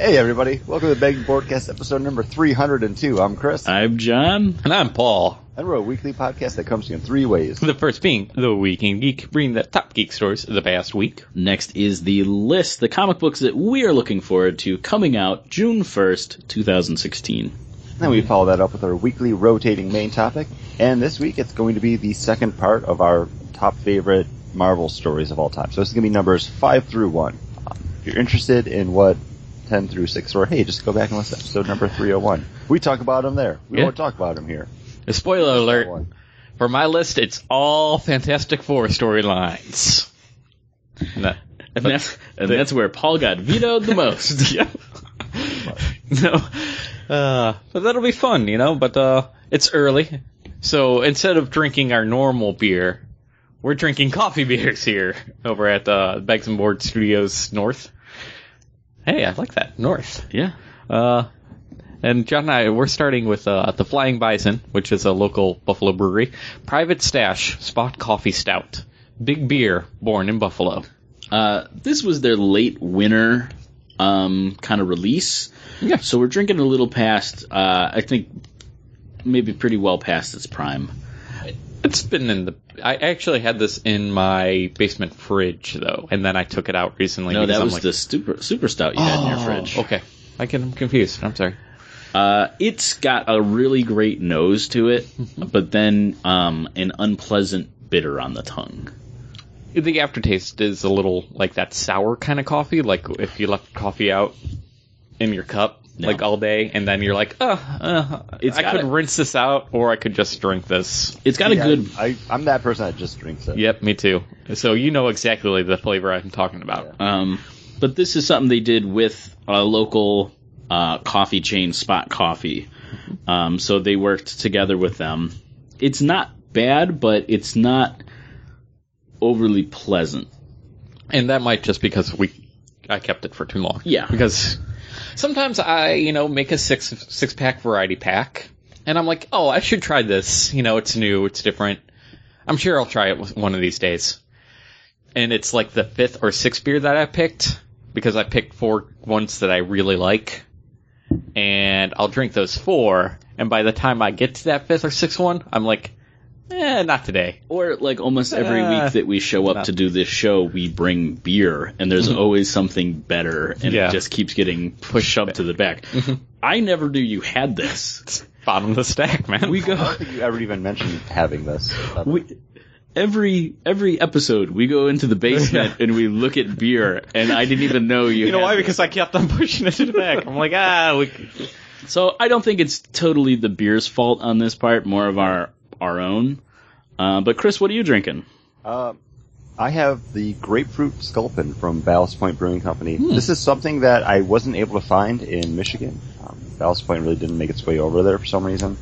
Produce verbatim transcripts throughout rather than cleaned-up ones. Hey everybody, welcome to the Bag Broadcast episode number three hundred two. I'm Chris. I'm John. And I'm Paul. And we're a weekly podcast that comes to you in three ways. The first being The Week in Geek, bringing the top geek stories of the past week. Next is the list, the comic books that we are looking forward to coming out June first, twenty sixteen. Then we follow that up with our weekly rotating main topic, and this week it's going to be the second part of our top favorite Marvel stories of all time. So this is going to be numbers five through one. If you're interested in what ten through six were, hey, just go back and listen to episode number three oh one. We talk about them there. We yeah. won't talk about them here. A spoiler alert, for my list, it's all Fantastic Four storylines. And, that, and, that's, and they, that's where Paul got vetoed the most. Yeah. No. Uh, but that'll be fun, you know, but uh, it's early. So instead of drinking our normal beer, we're drinking coffee beers here over at uh, Bags and Board Studios North. Hey, I like that. North. Yeah. Uh, and John and I, we're starting with uh, the Flying Bison, which is a local Buffalo brewery. Private Stash Spot Coffee Stout. Big beer born in Buffalo. Uh, this was their late winter um, kind of release. Yeah. So we're drinking a little past, uh, I think, maybe pretty well past its prime. It's been in the... I actually had this in my basement fridge, though, and then I took it out recently. No, that was like, the super, super stout you oh, had in your fridge. Okay. I get, I'm confused. I'm sorry. Uh, it's got a really great nose to it, but then um, an unpleasant bitter on the tongue. The aftertaste is a little like that sour kind of coffee, like if you left coffee out in your cup no. like all day, and then you're like, oh, uh, it's I could a, rinse this out, or I could just drink this. It's got yeah, a good... I, I'm that person that just drinks it. Yep, me too. So you know exactly the flavor I'm talking about. Yeah. Um, but this is something they did with a local... Uh, coffee chain Spot Coffee. Um, so they worked together with them. It's not bad, but it's not overly pleasant. And that might just because we, I kept it for too long. Yeah. Because sometimes I, you know, make a six, six pack variety pack and I'm like, oh, I should try this. You know, it's new, it's different. I'm sure I'll try it one of these days. And it's like the fifth or sixth beer that I picked because I picked four ones that I really like. And I'll drink those four, and by the time I get to that fifth or sixth one, I'm like, eh, not today. Or, like, almost every uh, week that we show up not. to do this show, we bring beer, and there's always something better, and yeah. it just keeps getting pushed up to the back. I never knew you had this. It's bottom of the stack, man. We go. I don't think you ever even mentioned having this. We... Every every episode, we go into the basement yeah. and we look at beer, and I didn't even know you. You know why? It. Because I kept on pushing it to the back. I'm like, ah. We... So I don't think it's totally the beer's fault on this part, more of our our own. Uh, but Chris, what are you drinking? Uh, I have the grapefruit Sculpin from Ballast Point Brewing Company. Hmm. This is something that I wasn't able to find in Michigan. Um, Ballast Point really didn't make its way over there for some reason.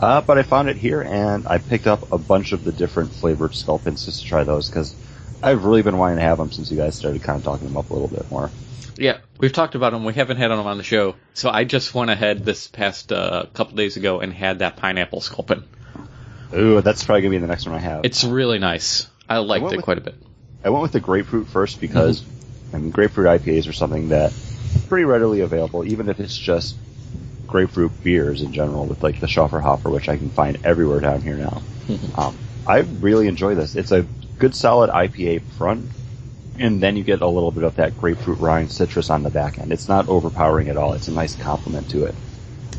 Uh, but I found it here, and I picked up a bunch of the different flavored Sculpins just to try those, because I've really been wanting to have them since you guys started kind of talking them up a little bit more. Yeah, we've talked about them. We haven't had them on the show. So I just went ahead this past uh, couple days ago and had that pineapple Sculpin. Ooh, that's probably going to be the next one I have. It's really nice. I liked I it with, quite a bit. I went with the grapefruit first, because mm-hmm. I mean, grapefruit I P As are something that's pretty readily available, even if it's just... grapefruit beers in general with like the Schaffer Hopper, which I can find everywhere down here now. um, I really enjoy this. It's a good solid I P A front, and then you get a little bit of that grapefruit rind citrus on the back end. It's not overpowering at all. It's a nice compliment to it,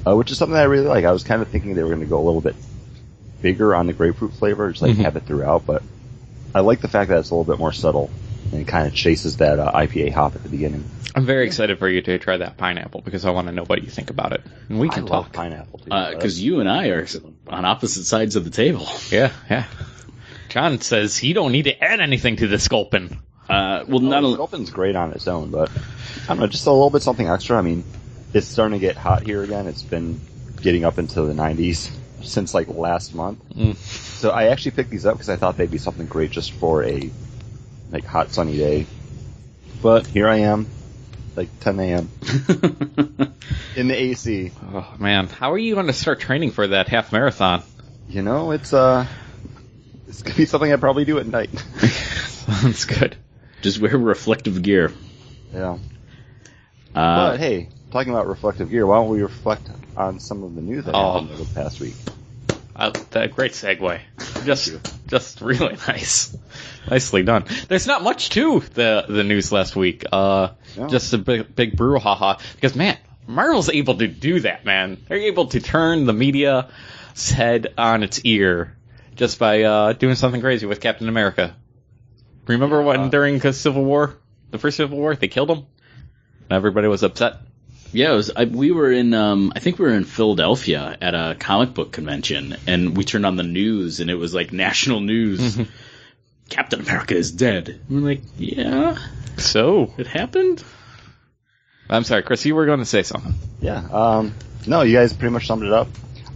uh, which is something I really like. I was kind of thinking they were going to go a little bit bigger on the grapefruit flavor, just like mm-hmm. have it throughout, but I like the fact that it's a little bit more subtle and kind of chases that uh, I P A hop at the beginning. I'm very excited for you to try that pineapple because I want to know what you think about it. And we can I talk love pineapple too. Because uh, you and I are on opposite sides of the table. Yeah, yeah. John says he don't need to add anything to the Sculpin. Uh, well, oh, not the Sculpin's great on its own, but I don't know, just a little bit something extra. I mean, it's starting to get hot here again. It's been getting up into the nineties since like last month. Mm. So I actually picked these up because I thought they'd be something great just for a. Like, hot, sunny day. But here I am, like, ten a.m. in the A C. Oh, man. How are you going to start training for that half marathon? You know, it's, uh, it's going to be something I probably do at night. Sounds good. Just wear reflective gear. Yeah. Uh, but, hey, talking about reflective gear, why don't we reflect on some of the news that happened over the past week? Uh, that great segue. Just, just really nice. Nicely done. There's not much to the the news last week. Uh, yeah. Just a big, big brouhaha. Because, man, Marvel's able to do that, man. They're able to turn the media's head on its ear just by uh, doing something crazy with Captain America. Remember yeah. when during the Civil War, the first Civil War, they killed him? Everybody was upset. Yeah, it was, I, we were in, um, I think we were in Philadelphia at a comic book convention, and we turned on the news, and it was like national news. Mm-hmm. Captain America is dead. And we're like, yeah. So? It happened? I'm sorry, Chris, you were going to say something. Yeah. Um, no, you guys pretty much summed it up.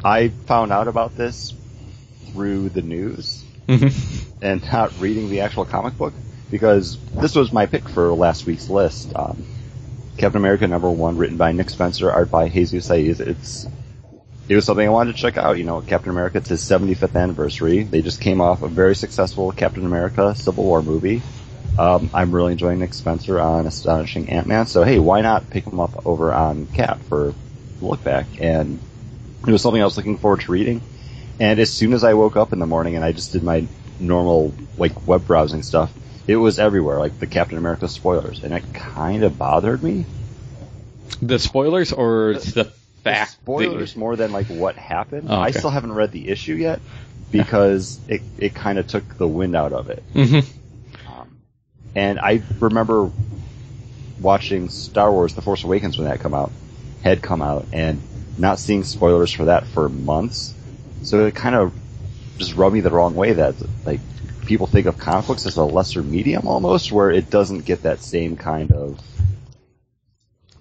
I found out about this through the news mm-hmm. and not reading the actual comic book, because this was my pick for last week's list. Um, Captain America number one, written by Nick Spencer, art by Jesus Saiz. It's it was something I wanted to check out. You know, Captain America, it's his seventy-fifth anniversary. They just came off a very successful Captain America Civil War movie. Um, I'm really enjoying Nick Spencer on Astonishing Ant-Man, so hey, why not pick him up over on Cap for a look back? And it was something I was looking forward to reading. And as soon as I woke up in the morning and I just did my normal like web browsing stuff, it was everywhere, like the Captain America spoilers, and it kind of bothered me. The spoilers or the, the fact? The spoilers that... more than like what happened. Oh, okay. I still haven't read the issue yet because it it kind of took the wind out of it. Mm-hmm. Um, and I remember watching Star Wars: The Force Awakens when that come out, had come out, and not seeing spoilers for that for months. So it kind of just rubbed me the wrong way that like. People think of comic books as a lesser medium almost, where it doesn't get that same kind of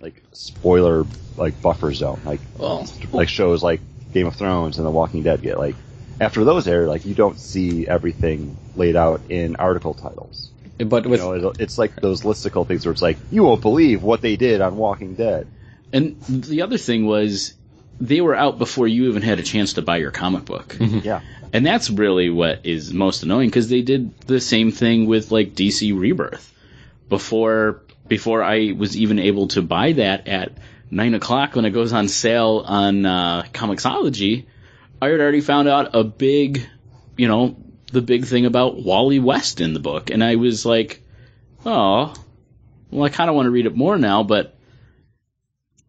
like spoiler like buffer zone, like oh. like shows like Game of Thrones and The Walking Dead get. Like after those air, like you don't see everything laid out in article titles. But with, you know, it's like those listicle things where it's like you won't believe what they did on Walking Dead. And the other thing was they were out before you even had a chance to buy your comic book. Mm-hmm. Yeah. And that's really what is most annoying, because they did the same thing with like D C Rebirth. Before before I was even able to buy that at nine o'clock when it goes on sale on uh, Comixology, I had already found out a big, you know, the big thing about Wally West in the book, and I was like, oh, well, I kind of want to read it more now, but.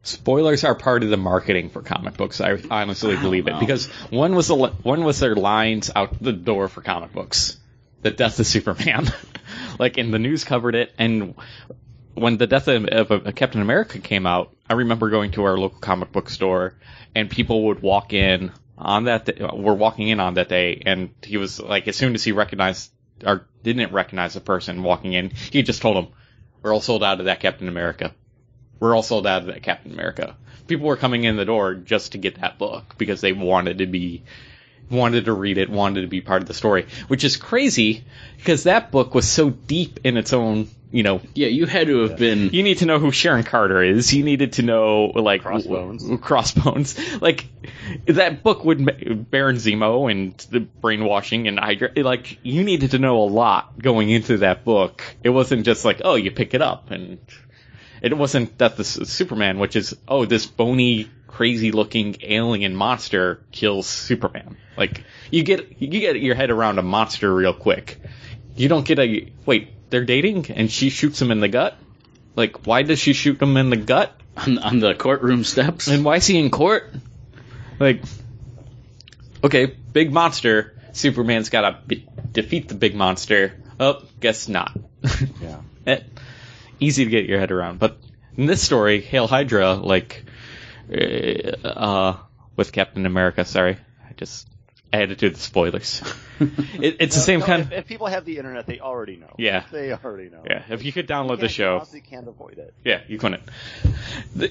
Spoilers are part of the marketing for comic books. I honestly believe it, because when was the when was their lines out the door for comic books? The death of Superman, like, and the news covered it. And when the death of, of Captain America came out, I remember going to our local comic book store, and people would walk in on that. Day, were walking in on that day, and he was like, as soon as he recognized or didn't recognize the person walking in, he just told him, "We're all sold out of that Captain America." We're all sold out of that Captain America. People were coming in the door just to get that book because they wanted to be, wanted to read it, wanted to be part of the story, which is crazy because that book was so deep in its own, you know. Yeah, you had to have yeah. been. You need to know who Sharon Carter is. You needed to know, like. Crossbones. W- crossbones. Like, that book would. Baron Zemo and the brainwashing and Hydra. Like, you needed to know a lot going into that book. It wasn't just like, oh, you pick it up and. It wasn't that the Superman, which is, oh, this bony, crazy-looking alien monster kills Superman. Like, you get you get your head around a monster real quick. You don't get a, wait, they're dating and she shoots him in the gut? Like, why does she shoot him in the gut? On, on the courtroom steps? And why is he in court? Like, okay, big monster. Superman's got to be- defeat the big monster. Oh, guess not. Yeah. it, Easy to get your head around, but in this story, Hail Hydra, like, uh, with Captain America, sorry, I just added to the spoilers. it, it's no, the same no, kind if, of... If people have the internet, they already know. Yeah. They already know. Yeah, if you could download the show... You honestly can't avoid it. Yeah, you couldn't.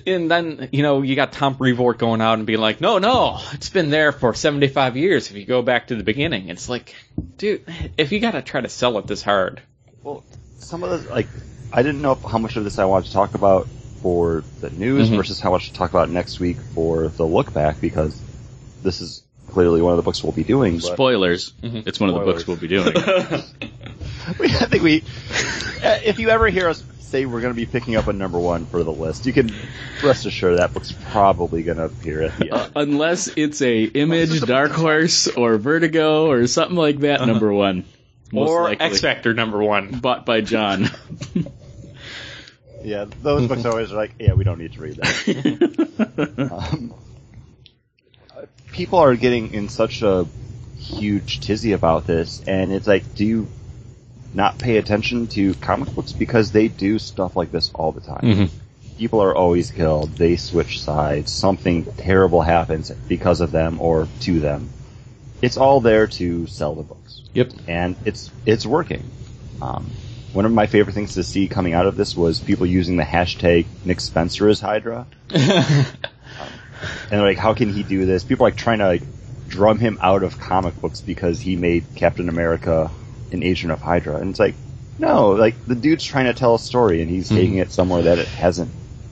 And then, you know, you got Tom Brevoort going out and being like, no, no, it's been there for seventy-five years if you go back to the beginning. It's like, dude, if you gotta try to sell it this hard... Well, some of those, like... I didn't know how much of this I wanted to talk about for the news mm-hmm. versus how much to talk about next week for the look back, because this is clearly one of the books we'll be doing. Spoilers. Mm-hmm. It's one Spoilers. Of the books we'll be doing. we, I think we, uh, if you ever hear us say we're going to be picking up a number one for the list, you can rest assured that book's probably going to appear at the end. Uh, unless it's a Image, Dark Horse, or Vertigo, or something like that, uh-huh. number one. Most or likely. X Factor number one. Bought by John. Yeah, those books always are like, yeah, we don't need to read that. um, people are getting in such a huge tizzy about this, and it's like, do you not pay attention to comic books? Because they do stuff like this all the time. Mm-hmm. People are always killed. They switch sides. Something terrible happens because of them or to them. It's all there to sell the books. Yep. And it's it's working. Um, one of my favorite things to see coming out of this was people using the hashtag Nick Spencer is Hydra. um, and like, how can he do this? People are like trying to like, drum him out of comic books because he made Captain America an agent of Hydra. And it's like, no, like the dude's trying to tell a story and he's mm-hmm. taking it somewhere that it hasn't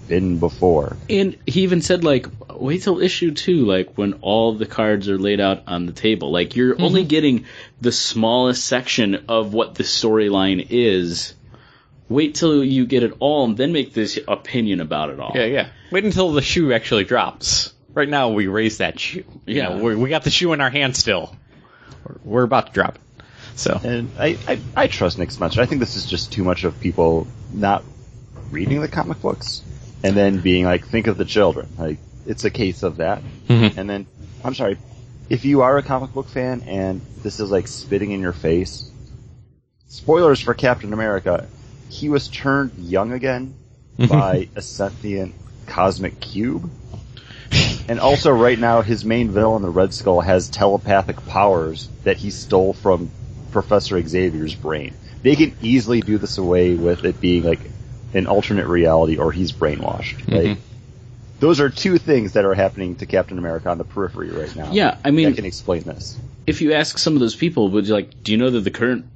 been before. And he even said, like, wait till issue two, like when all the cards are laid out on the table. Like you're mm-hmm. only getting the smallest section of what the storyline is. Wait till you get it all and then make this opinion about it all. Yeah, yeah. Wait until the shoe actually drops. Right now we raise that shoe. Yeah, you know, we we got the shoe in our hand still. We're, we're about to drop it. So and I, I, I trust Nick Spencer. I think this is just too much of people not reading the comic books and then being like, think of the children. Like it's a case of that. Mm-hmm. And then I'm sorry, if you are a comic book fan and this is like spitting in your face, spoilers for Captain America. He was turned young again mm-hmm. by a sentient cosmic cube. And also right now his main villain, the Red Skull, has telepathic powers that he stole from Professor Xavier's brain. They can easily do this away with it being like an alternate reality or he's brainwashed. Mm-hmm. Like those are two things that are happening to Captain America on the periphery right now. Yeah, I mean, that can explain this. If you ask some of those people, would you like, do you know that the current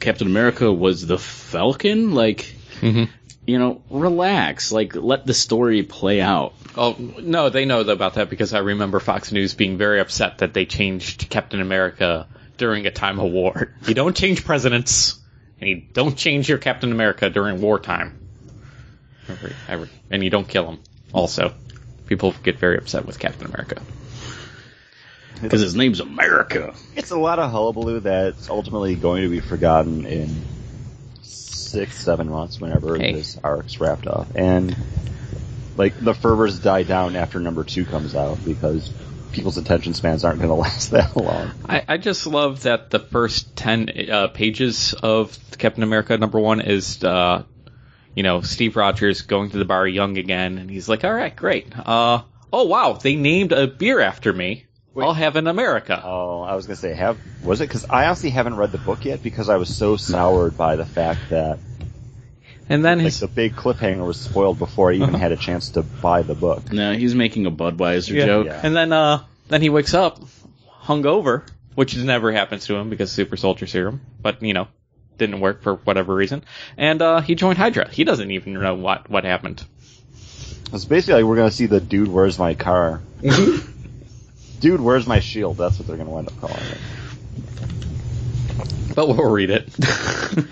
Captain America was the Falcon? Like, mm-hmm. you know, relax. Like, let the story play out. Oh, no, they know about that because I remember Fox News being very upset that they changed Captain America during a time of war. You don't change presidents, and you don't change your Captain America during wartime. And you don't kill him, also. People get very upset with Captain America. Because his name's America. It's a lot of hullabaloo that's ultimately going to be forgotten in six, seven months, whenever hey. this arc's wrapped up. And... like, the fervors die down after number two comes out because people's attention spans aren't going to last that long. I, I just love that the first ten uh, pages of Captain America number one is, uh, you know, Steve Rogers going to the bar young again, and he's like, all right, great. Uh, oh, wow, they named a beer after me. Wait. I'll have an America. Oh, I was going to say, have was it? Because I honestly haven't read the book yet because I was so soured by the fact that And then like his... the big cliffhanger was spoiled before I even uh-huh. had a chance to buy the book. No, he's making a Budweiser yeah. joke. Yeah. And then uh, then he wakes up hungover, which never happens to him because super soldier serum. But, you know, didn't work for whatever reason. And uh, he joined Hydra. He doesn't even know what, what happened. It's basically like we're going to see the dude, where's my car? Dude, where's my shield? That's what they're going to end up calling it. But we'll read it.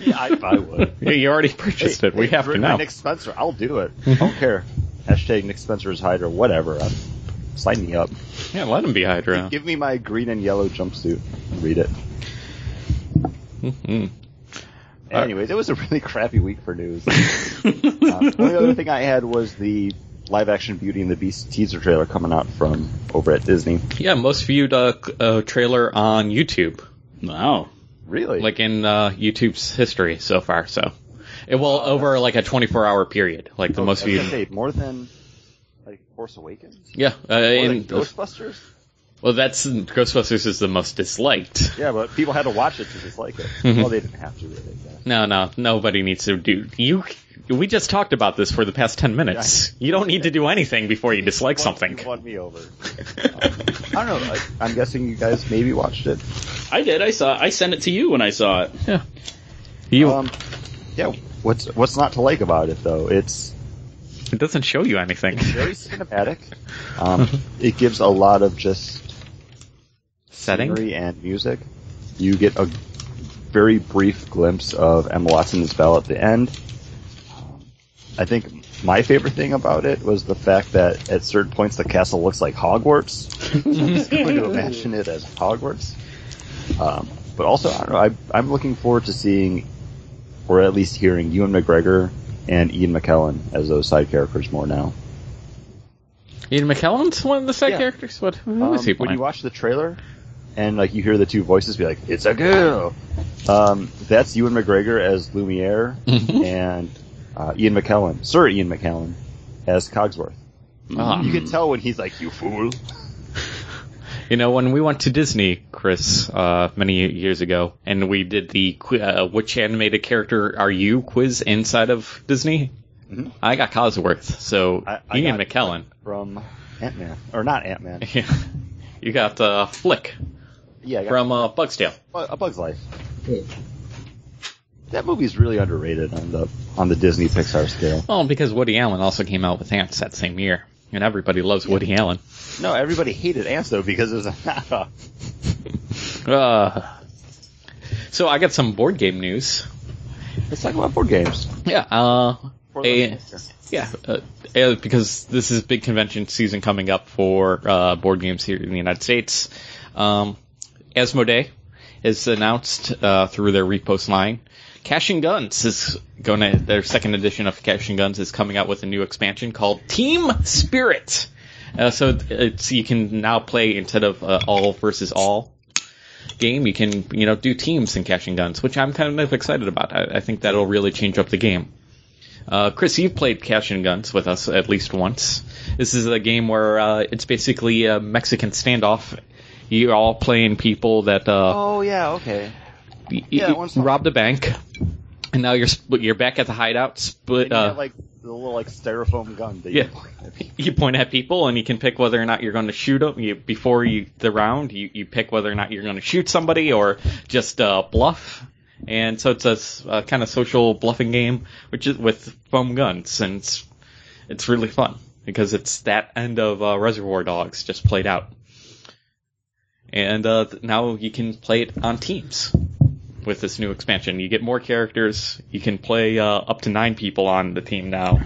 Yeah, I, I would. You already purchased hey, it. We hey, have to know. Nick Spencer, I'll do it. I don't care. Hashtag Nick Spencer is Hydra, whatever. I'm, sign me up. Yeah, let him be Hydra. Give me my green and yellow jumpsuit. Read it. Mm-hmm. Anyways, it was a really crappy week for news. um, the only other thing I had was the live-action Beauty and the Beast teaser trailer coming out from over at Disney. Yeah, most viewed uh, uh, trailer on YouTube. Wow. Really? Like in uh, YouTube's history so far, so. It will uh, over like a twenty-four hour period, like the oh, most viewed. Say, more than like Force Awakens? Yeah. Uh, more than Ghostbusters? Well, that's Ghostbusters is the most disliked. Yeah, but people had to watch it to dislike it. Mm-hmm. Well, they didn't have to really. Yeah. No, no, nobody needs to do. You, we just talked about this for the past ten minutes. You don't need to do anything before you dislike you won, something. You won me over. um, I don't know. Like, I'm guessing you guys maybe watched it. I did. I saw. I sent it to you when I saw it. Yeah. You. Um, yeah. What's What's not to like about it though? It's. It doesn't show you anything. It's very cinematic. Um, it gives a lot of just. Setting and music. You get a very brief glimpse of Emma Watson as Val at the end. I think my favorite thing about it was the fact that at certain points the castle looks like Hogwarts. I'm just going to imagine it as Hogwarts. Um, but also, I don't know, I, I'm looking forward to seeing, or at least hearing, Ewan McGregor and Ian McKellen as those side characters more now. Ian McKellen's one of the side yeah. characters? What? Who um, is he playing? When you watch the trailer, and like you hear the two voices be like, "It's a girl!" Um, that's Ewan McGregor as Lumiere, and uh, Ian McKellen, Sir Ian McKellen, as Cogsworth. Um. You can tell when he's like, "You fool!" You know, when we went to Disney, Chris, uh, many years ago, and we did the uh, which animated character are you quiz inside of Disney, mm-hmm. I got Cogsworth, so I, I Ian McKellen. From Ant-Man. Or not Ant-Man. Yeah. You got uh, Flick yeah, I got from uh, Bug's Tale. A Bug's Life. Yeah. That movie's really underrated on the on the Disney Pixar scale. Well, because Woody Allen also came out with Ants that same year. And everybody loves Woody yeah. Allen. No, everybody hated Ants, though, because it was a uh, So I got some board game news. Let's talk about board games. Yeah. Uh, a, yeah, uh, a, because this is big convention season coming up for uh, board games here in the United States. Um, Asmodee is announced uh, through their repost line. Cash 'n Guns is going to, their second edition of Cash 'n Guns is coming out with a new expansion called Team Spirit. Uh, so it's, you can now play instead of uh, all versus all game, you can, you know, do teams in Cash 'n Guns, which I'm kind of excited about. I, I think that'll really change up the game. Uh, Chris, you've played Cash 'n Guns with us at least once. This is a game where, uh, it's basically a Mexican standoff. You're all playing people that, uh... Oh, yeah, okay. You, yeah, you robbed a bank, and now you're you're back at the hideout. Split, and you uh, have like the little like styrofoam gun. That yeah, you point, at you point at people, and you can pick whether or not you're going to shoot them. You, before you, the round, you, you pick whether or not you're going to shoot somebody or just uh, bluff. And so it's a uh, kind of social bluffing game, which is with foam guns, and it's it's really fun because it's that end of uh, Reservoir Dogs just played out, and uh, now you can play it on teams. With this new expansion, you get more characters. You can play uh, up to nine people on the team now.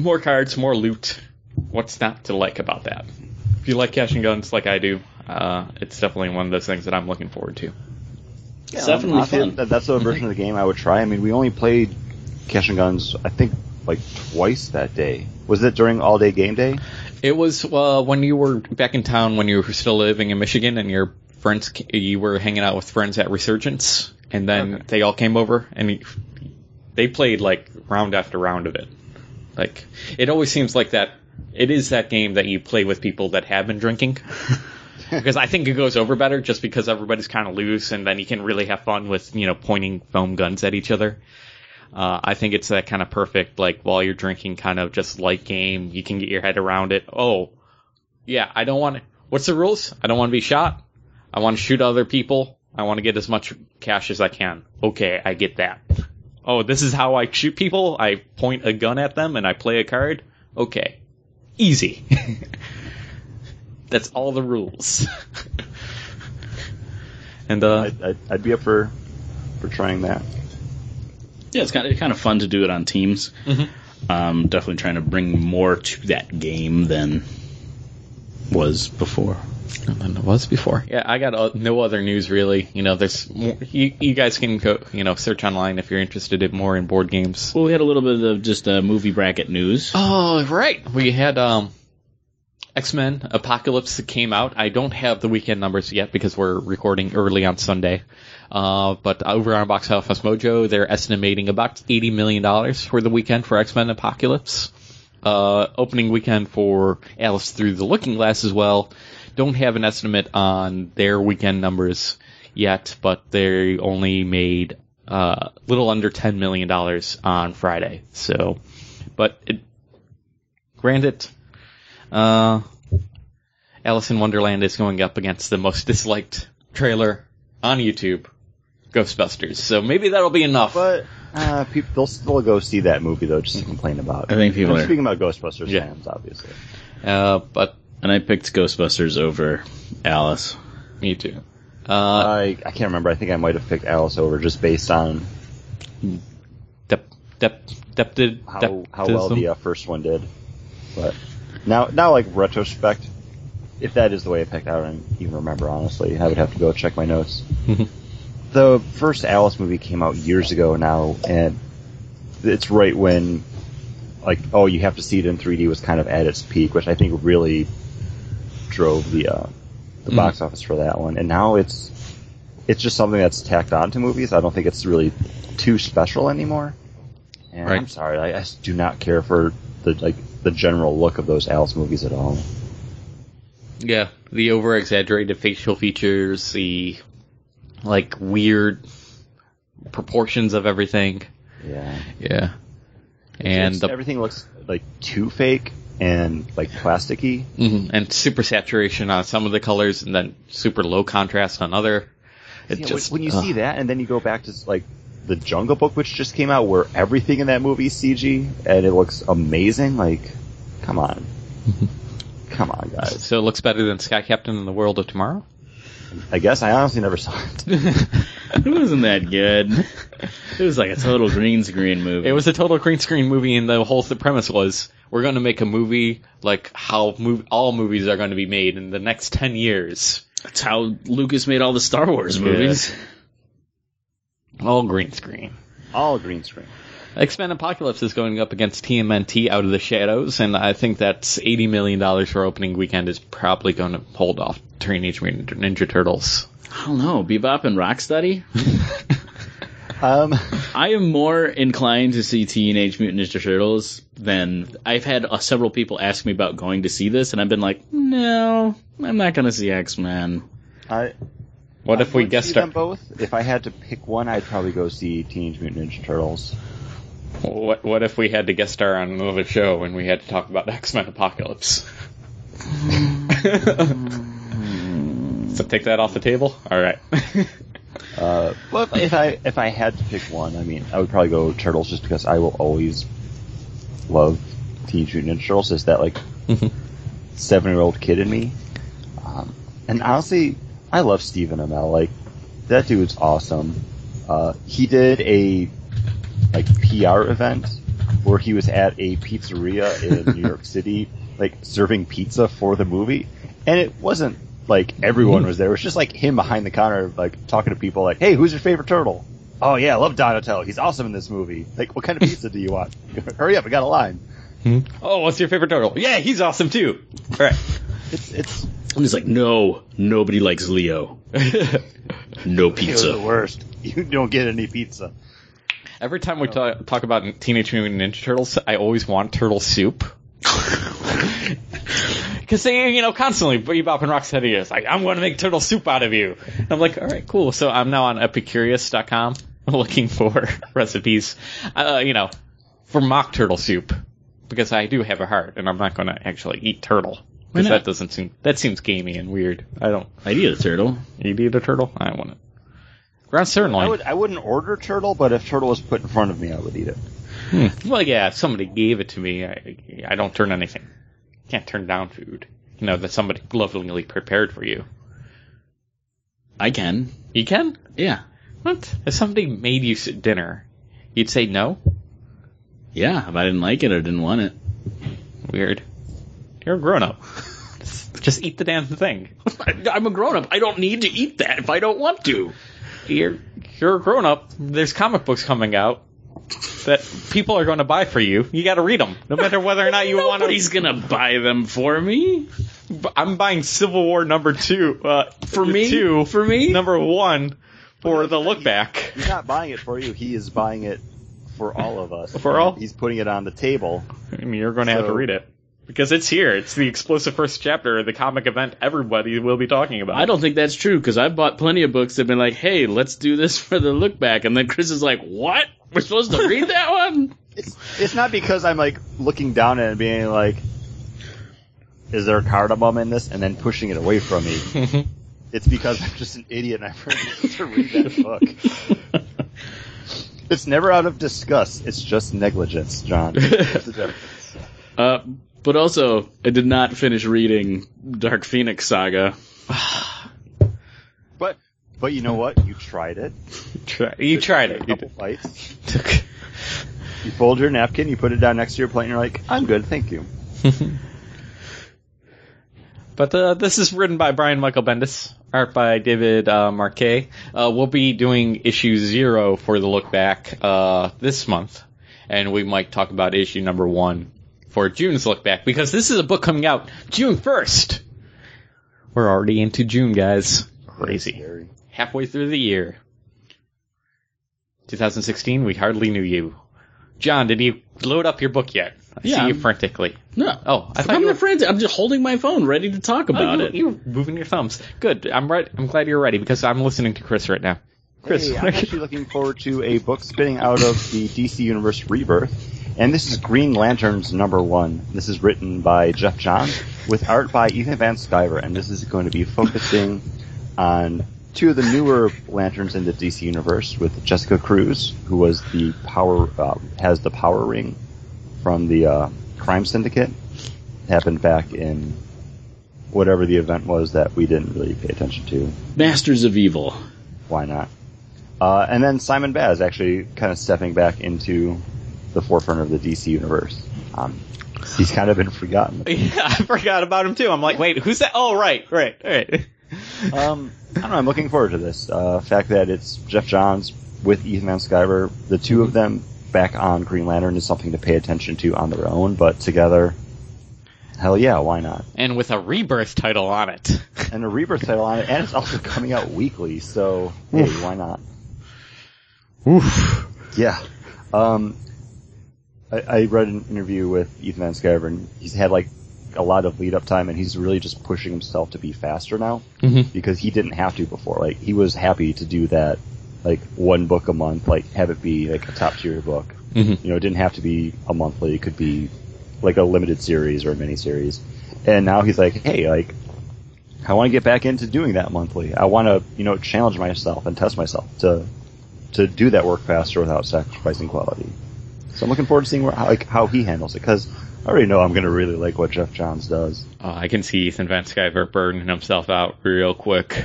More cards, more loot. What's not to like about that? If you like Cash 'n Guns like I do, uh, it's definitely one of those things that I'm looking forward to. Yeah, it's definitely um, fun. That, that's the version of the game I would try. I mean, we only played Cash 'n Guns, I think, like twice that day. Was it during all day game day? It was uh, when you were back in town when you were still living in Michigan and you're. Friends, you were hanging out with friends at Resurgence, and then okay. they all came over, and they played like round after round of it. Like it always seems like that. It is that game that you play with people that have been drinking, because I think it goes over better just because everybody's kind of loose, and then you can really have fun with you know pointing foam guns at each other. Uh, I think it's that kind of perfect like while you're drinking, kind of just light game. You can get your head around it. Oh, yeah, I don't want. What's the rules? I don't want to be shot. I want to shoot other people. I want to get as much cash as I can. Okay, I get that. Oh, this is how I shoot people? I point a gun at them and I play a card? Okay. Easy. That's all the rules. and uh, I'd, I'd, I'd be up for for trying that. Yeah, it's kind of, kind of fun to do it on teams. Mm-hmm. Um, definitely trying to bring more to that game than was before. Than it was before. Yeah, I got uh, no other news really. You know, there's more, you, you guys can go, you know, search online if you're interested in more in board games. Well, we had a little bit of just uh, movie bracket news. Oh, right. We had um, X-Men Apocalypse that came out. I don't have the weekend numbers yet because we're recording early on Sunday. Uh, but over on Box Office Mojo, they're estimating about eighty million dollars for the weekend for X-Men Apocalypse. Uh, opening weekend for Alice Through the Looking Glass as well. Don't have an estimate on their weekend numbers yet, but they only made a uh, little under ten million dollars on Friday. So, but it, granted, uh, Alice in Wonderland is going up against the most disliked trailer on YouTube, Ghostbusters. So maybe that'll be enough. But uh, people, they'll still go see that movie, though, just to complain about it. I think people I'm are... speaking about Ghostbusters yeah. fans, obviously. Uh, but... And I picked Ghostbusters over Alice. Me too. Uh, I I can't remember. I think I might have picked Alice over just based on dep, dep, dep, dep, how, how well the uh, first one did. But now, now like retrospect, if that is the way I picked out, I don't even remember honestly. I would have to go check my notes. The first Alice movie came out years ago now, and it's right when, like, oh, you have to see it in three D was kind of at its peak, which I think really drove the uh, the mm. box office for that one. And now it's it's just something that's tacked on to movies. I don't think it's really too special anymore. And right. I'm sorry, I, I do not care for the like the general look of those Alice movies at all. Yeah, the over-exaggerated facial features, the like weird proportions of everything. Yeah. Yeah. And just, the, everything looks like too fake and like plasticky. Mm-hmm. And super saturation on some of the colors and then super low contrast on other. It yeah, just, when you uh, see that and then you go back to like the Jungle Book, which just came out, where everything in that movie is C G and it looks amazing. Like, come on. Come on, guys. So it looks better than Sky Captain and the World of Tomorrow? I guess. I honestly never saw it. It wasn't that good. It was like a total green screen movie. It was a total green screen movie, and the whole premise was, we're going to make a movie like how mov- all movies are going to be made in the next ten years. That's how Lucas made all the Star Wars movies. Yeah. All green screen. All green screen. X-Men Apocalypse is going up against T M N T Out of the Shadows, and I think that's eighty million dollars for opening weekend is probably going to hold off Teenage Mutant Ninja Turtles. I don't know. Bebop and Rocksteady? um, I am more inclined to see Teenage Mutant Ninja Turtles than... I've had uh, several people ask me about going to see this, and I've been like, no, I'm not going to see X-Men. I... What I if we guessed them both? If I had to pick one, I'd probably go see Teenage Mutant Ninja Turtles. What what if we had to guest star on another show and we had to talk about X-Men Apocalypse? So take that off the table? All right. uh, well, if I if I had to pick one, I mean, I would probably go Turtles just because I will always love Teenage Mutant Ninja Turtles. It's that, like, seven-year-old kid in me. Um, and honestly, I love Stephen Amell. Like, that dude's awesome. Uh, he did a... like P R event where he was at a pizzeria in New York City, like serving pizza for the movie, and it wasn't like everyone was there. It was just like him behind the counter, like talking to people, like, "Hey, who's your favorite turtle? Oh yeah, I love Donatello. He's awesome in this movie. Like, what kind of pizza do you want? Hurry up, I got a line. Hmm? Oh, what's your favorite turtle? Yeah, he's awesome too. All right, it's it's. I'm just like, no, nobody likes Leo. No pizza. Leo's the worst. You don't get any pizza. Every time we talk, talk about Teenage Mutant Ninja Turtles, I always want turtle soup. Because they, you know, constantly, Bebop and Rocksteady is like, I'm going to make turtle soup out of you. And I'm like, all right, cool. So I'm now on epicurious dot com looking for recipes, uh, you know, for mock turtle soup. Because I do have a heart, and I'm not going to actually eat turtle. Because that doesn't seem, that seems gamey and weird. I don't. I'd eat a turtle. You'd eat a turtle? I want it. Ground sirloin. I, would, I wouldn't order turtle, but if turtle was put in front of me, I would eat it. Hmm. Well, yeah, if somebody gave it to me, I, I don't turn anything. Can't turn down food. You know, that somebody lovingly prepared for you. I can. You can? Yeah. What? If somebody made you dinner, you'd say no? Yeah, if I didn't like it or didn't want it. Weird. You're a grown-up. just, just eat the damn thing. I'm a grown-up. I don't need to eat that if I don't want to. You're, you're a grown-up. There's comic books coming out that people are going to buy for you. You got to read them, no matter whether or not you want to. Nobody's going to buy them for me. I'm buying Civil War number two. Uh, for me? Two, for me? Number one for the look back. He's not buying it for you. He is buying it for all of us. For all? He's putting it on the table. I mean, you're going to so. have to read it. Because it's here. It's the explosive first chapter of the comic event everybody will be talking about. I don't think that's true, because I've bought plenty of books that have been like, hey, let's do this for the look back. And then Chris is like, what? We're supposed to read that one? It's, it's not because I'm, like, looking down at it and being like, is there a cardamom in this? And then pushing it away from me. It's because I'm just an idiot and I forgot to read that book. It's never out of disgust. It's just negligence, John. That's the difference. Uh... But also, I did not finish reading Dark Phoenix Saga. But But you know what? You tried it. Try, you tried it. A couple bites. You fold your napkin, you put it down next to your plate, and you're like, I'm good, thank you. But uh, this is written by Brian Michael Bendis, art by David uh, Marquet. Uh, we'll be doing issue zero for the look back uh, this month, and we might talk about issue number one for June's look back, because this is a book coming out June first. We're already into June, guys. Crazy. Halfway through the year. two thousand sixteen, we hardly knew you. John, did you load up your book yet? I yeah, see you I'm, frantically. No. Oh, I I'm not frantic. I'm just holding my phone, ready to talk about oh, you, it. You're moving your thumbs. Good. I'm right. I'm glad you're ready, because I'm listening to Chris right now. Chris, hey, I'm actually looking forward to a book spinning out of the D C Universe Rebirth, and this is Green Lantern's number one. This is written by Geoff Johns with art by Ethan Van Sciver, and this is going to be focusing on two of the newer lanterns in the D C universe, with Jessica Cruz, who was the power uh, has the power ring from the uh, crime syndicate. It happened back in whatever the event was that we didn't really pay attention to. Masters of Evil. Why not? Uh, and then Simon Baz actually kind of stepping back into the forefront of the D C universe. Um, he's kind of been forgotten. Yeah, I forgot about him too. I'm like, wait, who's that? Oh, right, right, right. um, I don't know, I'm looking forward to this. Uh, fact that it's Geoff Johns with Ethan Van Sciver, the two of them back on Green Lantern, is something to pay attention to on their own, but together, hell yeah, why not? And with a Rebirth title on it. And a Rebirth title on it, and it's also coming out weekly, so hey, why not? Oof. Yeah. Um, I, I read an interview with Ethan Van Sciver, and he's had like a lot of lead-up time, and he's really just pushing himself to be faster now, mm-hmm. because he didn't have to before. Like, he was happy to do that, like, one book a month, like, have it be, like, a top-tier book. Mm-hmm. You know, it didn't have to be a monthly. It could be, like, a limited series or a mini-series. And now he's like, hey, like, I want to get back into doing that monthly. I want to, you know, challenge myself and test myself to to do that work faster without sacrificing quality. So I'm looking forward to seeing where, how, like, how he handles it, because I already know I'm going to really like what Geoff Johns does. Uh, I can see Ethan Van Sciver burning himself out real quick.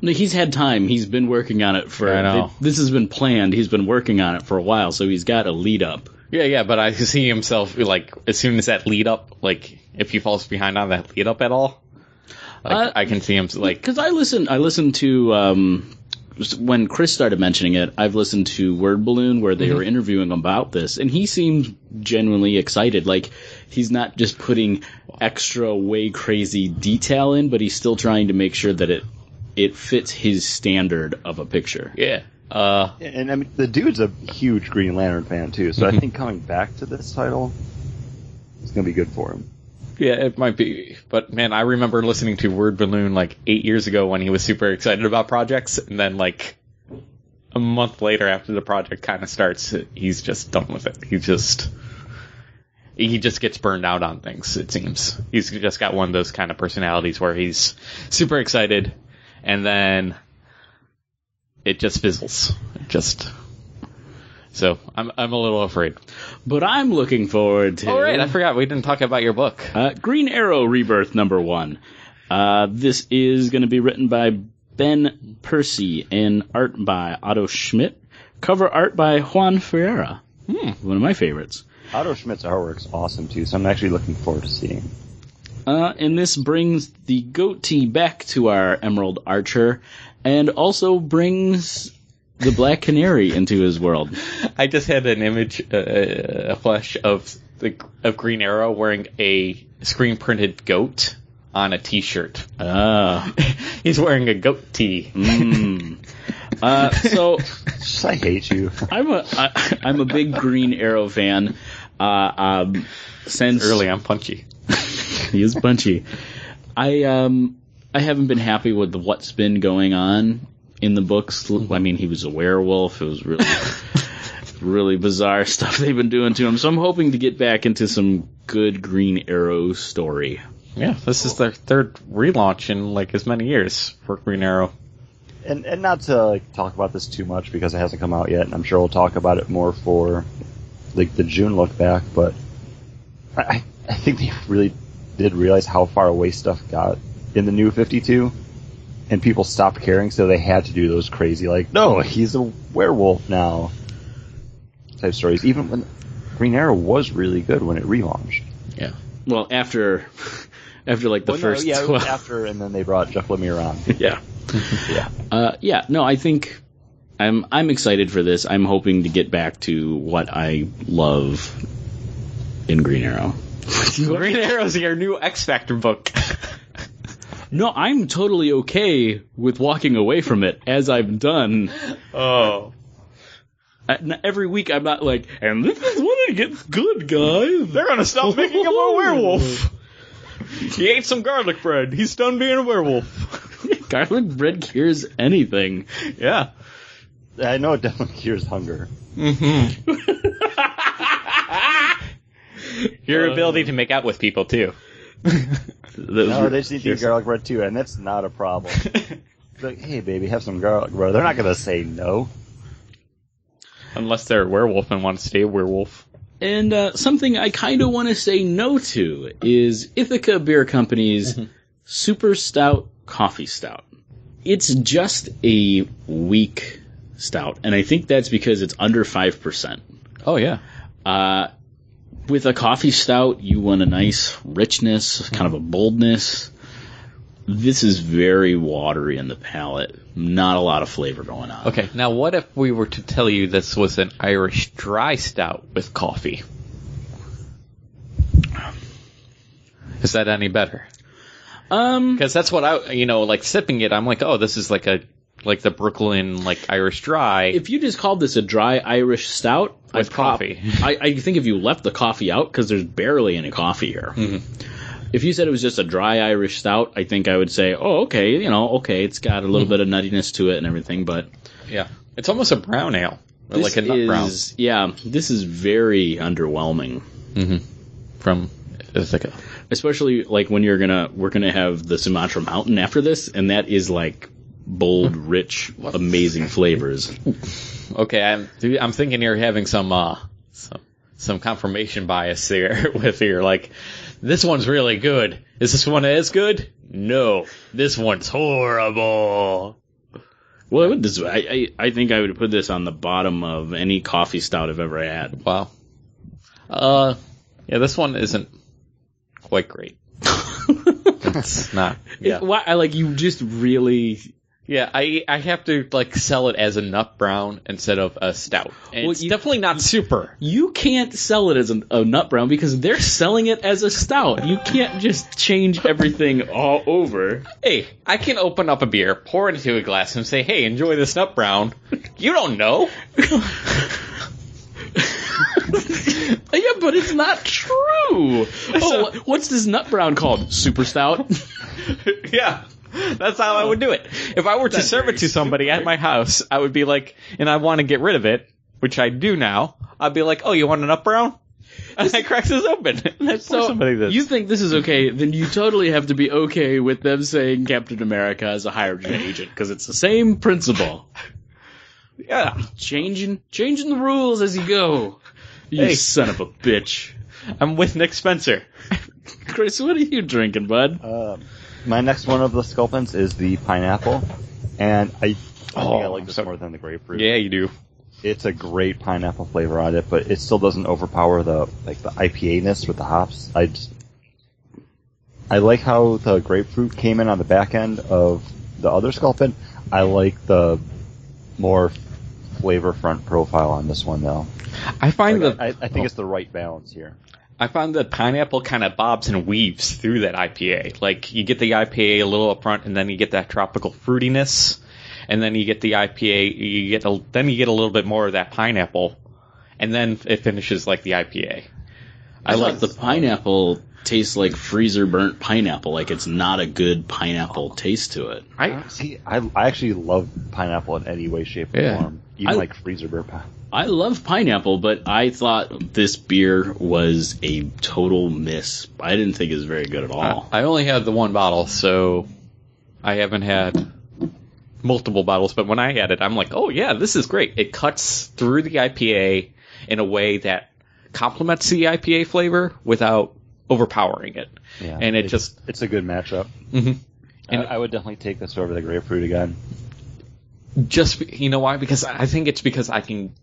No, he's had time. He's been working on it for... I know. This has been planned. He's been working on it for a while, so he's got a lead-up. Yeah, yeah, but I see himself, like, as soon as that lead-up, like, if he falls behind on that lead-up at all, like, uh, I can see him, like... Because I listen, I listen to... Um, when Chris started mentioning it, I've listened to Word Balloon, where they mm-hmm. were interviewing about this, and he seems genuinely excited. Like, he's not just putting extra, way crazy detail in, but he's still trying to make sure that it it fits his standard of a picture. Yeah. Uh, and, I mean, the dude's a huge Green Lantern fan, too, so mm-hmm. I think coming back to this title is going to be good for him. Yeah, it might be. But, man, I remember listening to Word Balloon, like, eight years ago when he was super excited about projects. And then, like, a month later after the project kind of starts, he's just done with it. He just he just gets burned out on things, it seems. He's just got one of those kind of personalities where he's super excited, and then it just fizzles. It just... So I'm I'm a little afraid, but I'm looking forward to. Oh right, I forgot we didn't talk about your book. Uh, Green Arrow Rebirth number one. Uh, this is going to be written by Ben Percy and art by Otto Schmidt. Cover art by Juan Ferreira. Hmm. One of my favorites. Otto Schmidt's artwork's awesome too, so I'm actually looking forward to seeing. Uh, and this brings the goatee back to our Emerald Archer, and also brings the Black Canary into his world. I just had an image, uh, a flash of the of Green Arrow wearing a screen-printed goat on a T-shirt. Ah, oh. He's wearing a goat tee. Mm. Uh, so I hate you. I'm a I, I'm a big Green Arrow fan. Uh, um, since it's early, I'm punchy. He is punchy. I um I haven't been happy with what's been going on in the books. I mean, he was a werewolf. It was really, really bizarre stuff they've been doing to him. So I'm hoping to get back into some good Green Arrow story. Yeah, this is their third relaunch in like as many years for Green Arrow. And and not to like, talk about this too much because it hasn't come out yet, and I'm sure we'll talk about it more for like the June look back. But I I think they really did realize how far away stuff got in the New fifty-two. and people stopped caring, so they had to do those crazy, like, no, he's a werewolf now type stories. Even when Green Arrow was really good when it relaunched. Yeah. Well, after, after like the well, first no, yeah, twelve. It was after, and then they brought Jeff Lemire on. Yeah. yeah. Uh, yeah. No, I think I'm I'm excited for this. I'm hoping to get back to what I love in Green Arrow. Green Arrow's your new X Factor book. No, I'm totally okay with walking away from it, as I've done. Oh. I, every week I'm not like, and this is when it gets good, guys. They're going to stop making him a werewolf. He ate some garlic bread. He's done being a werewolf. Garlic bread cures anything. Yeah. I know it definitely cures hunger. Mm-hmm. Your uh, ability to make out with people, too. No, they just need to eat garlic bread too, and that's not a problem. Like, hey, baby, have some garlic bread. They're not going to say no. Unless they're a werewolf and want to stay a werewolf. And uh, something I kind of want to say no to is Ithaca Beer Company's mm-hmm. Super Stout Coffee Stout. It's just a weak stout, and I think that's because it's under five percent. Oh, yeah. Uh With a coffee stout, you want a nice richness, kind of a boldness. This is very watery in the palate. Not a lot of flavor going on. Okay, now what if we were to tell you this was an Irish dry stout with coffee? Is that any better? Um, because that's what I, you know, like sipping it, I'm like, oh, this is like a, like the Brooklyn, like Irish dry. If you just called this a dry Irish stout with I'd coffee, prob- I, I think if you left the coffee out because there's barely any coffee here. Mm-hmm. If you said it was just a dry Irish stout, I think I would say, oh, okay, you know, okay, it's got a little mm-hmm. bit of nuttiness to it and everything, but yeah, it's almost a brown ale, or like a nut is, brown. Yeah, this is very underwhelming mm-hmm. from Ithaca, especially like when you're gonna we're gonna have the Sumatra Mountain after this, and that is like. Bold, rich, amazing flavors. Okay, I'm, I'm thinking you're having some, uh, some some confirmation bias there with your, like, this one's really good. Is this one as good? No. This one's horrible. Well, I, would this, I, I, I think I would put this on the bottom of any coffee stout I've ever had. Wow. Uh, yeah, this one isn't quite great. It's not. Yeah. It, why, like, you just really... Yeah, I I have to like sell it as a nut brown instead of a stout. And well, it's you, definitely not super. You can't sell it as a, a nut brown because they're selling it as a stout. You can't just change everything all over. Hey, I can open up a beer, pour it into a glass, and say, "Hey, enjoy this nut brown." You don't know. Yeah, but it's not true. Oh, so, what's this nut brown called? Super stout. Yeah. That's how I would do it. If I were to serve it to somebody at my house, I would be like, and I want to get rid of it, which I do now, I'd be like, oh, you want an up brown? And I crack this open. And I so pour somebody this. You think this is okay, then you totally have to be okay with them saying Captain America is a hydrogen agent, because it's the same principle. Yeah. Changing, changing the rules as you go. You hey. Son of a bitch. I'm with Nick Spencer. Chris, what are you drinking, bud? Um... My next one of the Sculpins is the pineapple, and I, I oh, think I like this so, more than the grapefruit. Yeah, you do. It's a great pineapple flavor on it, but it still doesn't overpower the like the I P A-ness with the hops. I just, I like how the grapefruit came in on the back end of the other Sculpin. I like the more flavor front profile on this one, though. I find like, the I, I think oh. it's the right balance here. I found that pineapple kind of bobs and weaves through that I P A. Like, you get the I P A a little up front, and then you get that tropical fruitiness, and then you get the I P A, you get a, then you get a little bit more of that pineapple, and then it finishes like the I P A. I, I like the pineapple tastes like freezer-burnt pineapple, like it's not a good pineapple taste to it. I see. I, I actually love pineapple in any way, shape, or yeah. form, even I, like freezer-burnt pineapple. I love pineapple, but I thought this beer was a total miss. I didn't think it was very good at all. I, I only had the one bottle, so I haven't had multiple bottles. But when I had it, I'm like, oh, yeah, this is great. It cuts through the I P A in a way that complements the I P A flavor without overpowering it. Yeah, and it it's, just... It's a good matchup. Mm-hmm. And uh, I would definitely take this over the grapefruit again. Just, you know why? Because I think it's because I can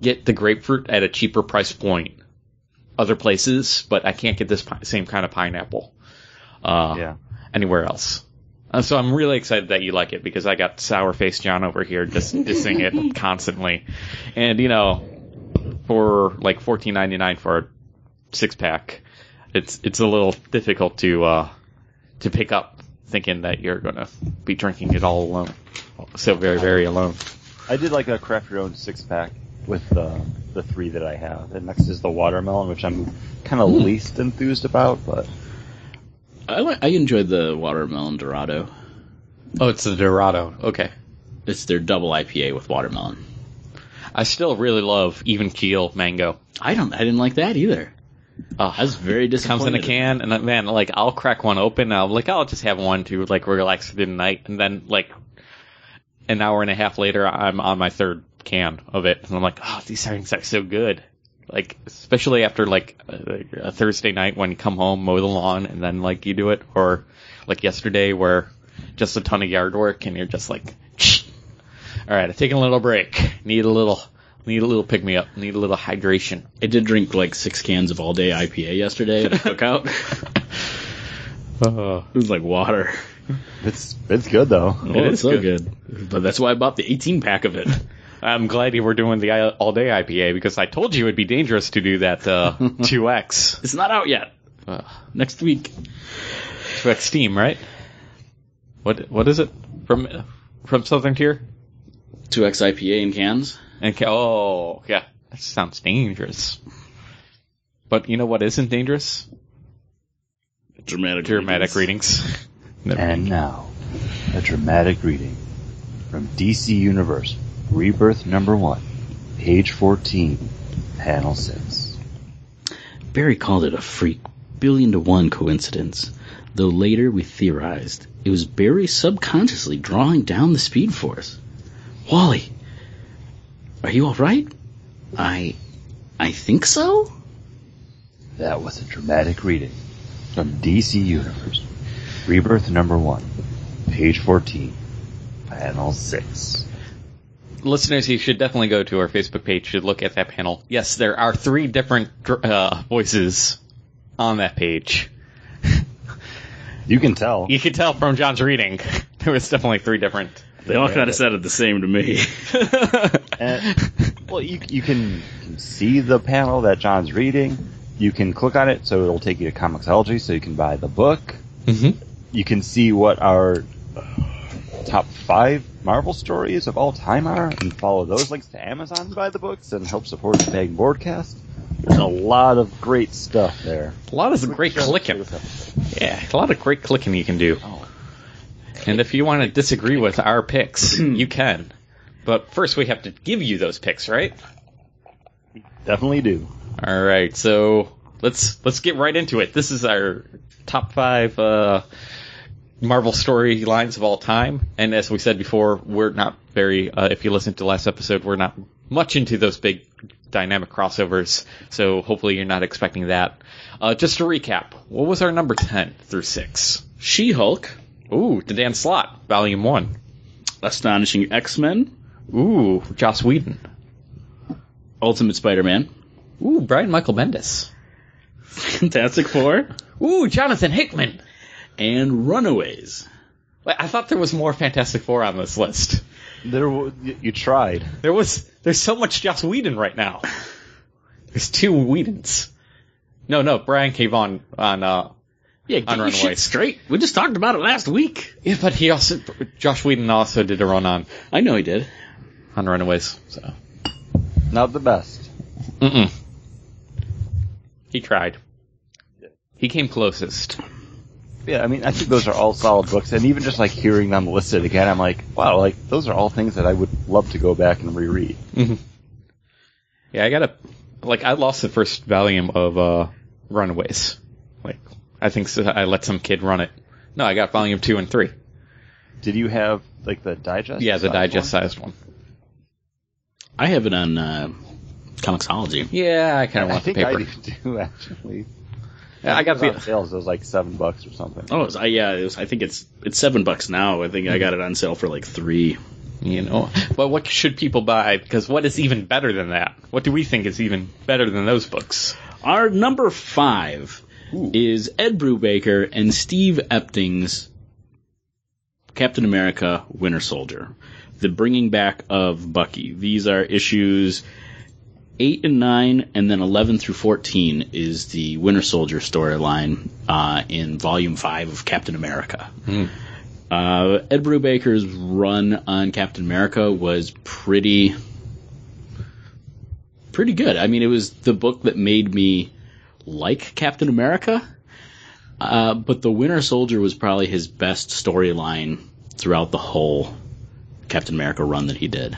get the grapefruit at a cheaper price point other places, but I can't get this pi- same kind of pineapple uh, yeah. anywhere else. Uh, so I'm really excited that you like it, because I got sour-faced John over here just dissing it constantly. And, you know, for like fourteen ninety-nine for a six-pack, it's it's a little difficult to uh, to pick up, thinking that you're going to be drinking it all alone. So very, very alone. I did like a craft your own six-pack with uh, the three that I have. And next is the watermelon, which I'm kind of mm. least enthused about, but... I, I enjoyed the watermelon Dorado. Oh, it's the Dorado. Okay. It's their double I P A with watermelon. I still really love even keel mango. I don't. I didn't like that either. Uh, I was very disappointed. It comes in a can, and man, like, I'll crack one open, and I'll like, I'll just have one to like relax through the night, and then like an hour and a half later, I'm on my third can of it, and I'm like, oh, these things are so good. Like, especially after, like, a, a Thursday night when you come home, mow the lawn, and then, like, you do it. Or, like, yesterday where just a ton of yard work, and you're just like, all right, I'm taking a little break. Need a little, need a little pick-me-up. Need a little hydration. I did drink, like, six cans of all-day I P A yesterday at the cookout. Oh. It was like water. It's it's good, though. Oh, it is so good. good. But that's why I bought the eighteen-pack of it. I'm glad you were doing the all-day I P A, because I told you it would be dangerous to do that uh, two X. It's not out yet. Uh, Next week. two X Steam, right? What What is it? From from Southern Tier? two X I P A in cans. And ca- oh, yeah. That sounds dangerous. But you know what isn't dangerous? Dramatic Dramatic readings. readings. And now, a dramatic reading from D C Universe. Rebirth number one, page fourteen, panel six. Barry called it a freak billion to one coincidence, though later we theorized it was Barry subconsciously drawing down the speed force. Wally, are you all right? I, I think so? That was a dramatic reading from D C Universe. Rebirth number one, page fourteen, panel six. Listeners, you should definitely go to our Facebook page to look at that panel. Yes, there are three different uh, voices on that page. You can tell. You can tell from John's reading. There was definitely three different. They all kind of sounded the same to me. and, well, you, you can see the panel that John's reading. You can click on it, so it'll take you to Comixology, so you can buy the book. Mm-hmm. You can see what our top five Marvel stories of all time are, and follow those links to Amazon to buy the books and help support the Bag Broadcast. There's a lot of great stuff there. A lot of great clicking. Yeah, a lot of great clicking you can do. Oh. And if you want to disagree with our picks, you can. But first we have to give you those picks, right? We definitely do. All right, so let's let's get right into it. This is our top five uh Marvel storylines of all time, and as we said before, we're not very, uh, if you listened to the last episode, we're not much into those big dynamic crossovers, so hopefully you're not expecting that. Uh, just to recap, what was our number ten through six? She-Hulk. Ooh, the Dan Slott, Volume one. Astonishing X-Men. Ooh, Joss Whedon. Ultimate Spider-Man. Ooh, Brian Michael Bendis. Fantastic Four. Ooh, Jonathan Hickman. And Runaways. Wait, I thought there was more Fantastic Four on this list. There, w- you tried. There was. There's so much Joss Whedon right now. There's two Whedons. No, no, Brian K. Vaughan on. Uh, yeah, get on your Runaways. Shit straight. We just talked about it last week. Yeah, but he also, Joss Whedon also did a run on. I know he did. On Runaways, so not the best. Mm-mm. He tried. He came closest. Yeah, I mean, I think those are all solid books, and even just, like, hearing them listed again, I'm like, wow, like, those are all things that I would love to go back and reread. Mm-hmm. Yeah, I gotta, like, I lost the first volume of uh, Runaways. Like, I think so, I let some kid run it. No, I got volume two and three. Did you have, like, the digest? Yeah, the digest-sized one? one. I have it on uh, Comixology. Yeah, I kind of want the paper. I think I do, actually. Yeah, I got it on sale. It was like seven bucks or something. Oh, it was, I, yeah. It was, I think it's it's seven bucks now. I think I got it on sale for like three. You know, well, what should people buy? Because what is even better than that? What do we think is even better than those books? Our number five Ooh. is Ed Brubaker and Steve Epting's Captain America: Winter Soldier, the bringing back of Bucky. These are issues eight and nine, and then eleven through fourteen is the Winter Soldier storyline uh, in Volume Five of Captain America. Mm. Uh, Ed Brubaker's run on Captain America was pretty, pretty good. I mean, it was the book that made me like Captain America, uh, but the Winter Soldier was probably his best storyline throughout the whole Captain America run that he did.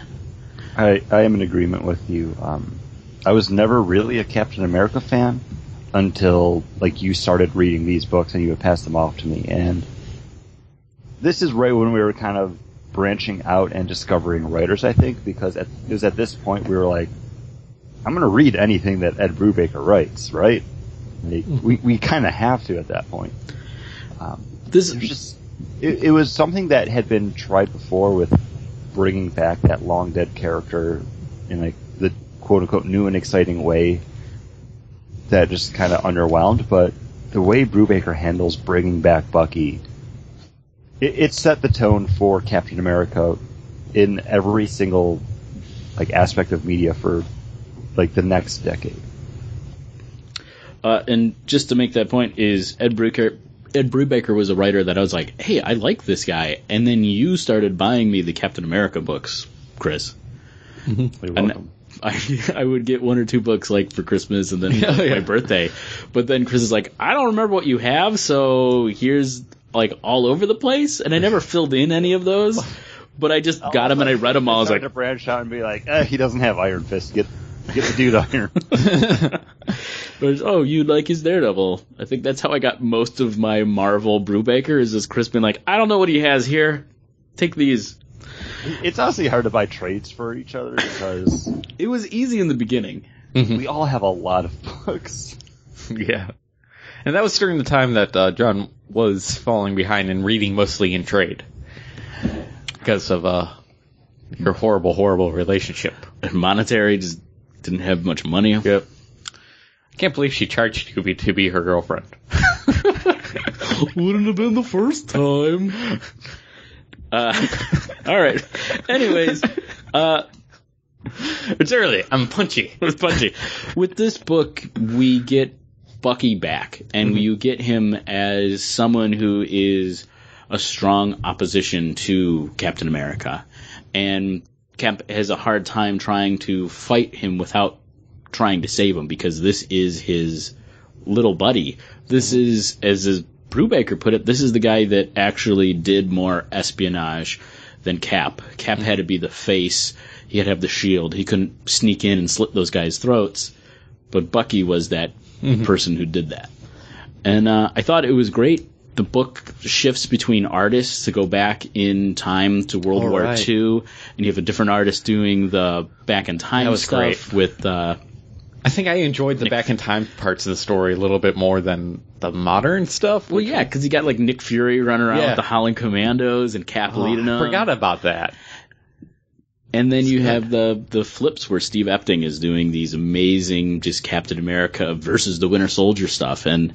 I, I am in agreement with you. Um, I was never really a Captain America fan until, like, you started reading these books and you would pass them off to me, and this is right when we were kind of branching out and discovering writers, I think, because at, it was at this point we were like, I'm going to read anything that Ed Brubaker writes, right? Like, we we kind of have to at that point. Um, this it was, just, it, it was something that had been tried before with bringing back that long-dead character in like the quote-unquote new and exciting way that just kind of underwhelmed, but the way Brubaker handles bringing back Bucky, it set the tone for Captain America in every single like aspect of media for like the next decade. Uh, and just to make that point, is Ed Brubaker, Ed Brubaker was a writer that I was like, hey, I like this guy, and then you started buying me the Captain America books, Chris. Mm-hmm. You're welcome. I, I would get one or two books like for Christmas and then oh, yeah. my birthday, but then Chris is like, I don't remember what you have, so here's. Like all over the place, and I never filled in any of those, but I just got them and I read them all. I was like, to branch out and be like, eh, he doesn't have Iron Fist. Get, get the dude Iron. But oh, you like his Daredevil? I think that's how I got most of my Marvel Brubaker. Is this Chris being like, I don't know what he has here. Take these. It's honestly hard to buy trades for each other because it was easy in the beginning. Mm-hmm. We all have a lot of books. Yeah. And that was during the time that uh, John was falling behind and reading mostly in trade because of uh, your horrible, horrible relationship. And monetary, just didn't have much money. Yep. I can't believe she charged you to be, to be her girlfriend. Wouldn't have been the first time. Uh, all right. Anyways, uh, it's early. I'm punchy. It's punchy. With this book, we get Bucky back, and mm-hmm. you get him as someone who is a strong opposition to Captain America, and Cap has a hard time trying to fight him without trying to save him, because this is his little buddy. This is, as, as Brubaker put it, this is the guy that actually did more espionage than Cap. Cap mm-hmm. had to be the face. He had to have the shield. He couldn't sneak in and slit those guys' throats, but Bucky was that Mm-hmm. person who did that. And uh, I thought it was great. The book shifts between artists to go back in time to World All War right. Two, and you have a different artist doing the back in time stuff great. with uh I think I enjoyed the Nick back in time parts of the story a little bit more than the modern stuff. Well, yeah, because you got like Nick Fury running around yeah. with the Howling Commandos and Cap oh, leading them. I forgot about that. And then you have the, the flips where Steve Epting is doing these amazing just Captain America versus the Winter Soldier stuff. And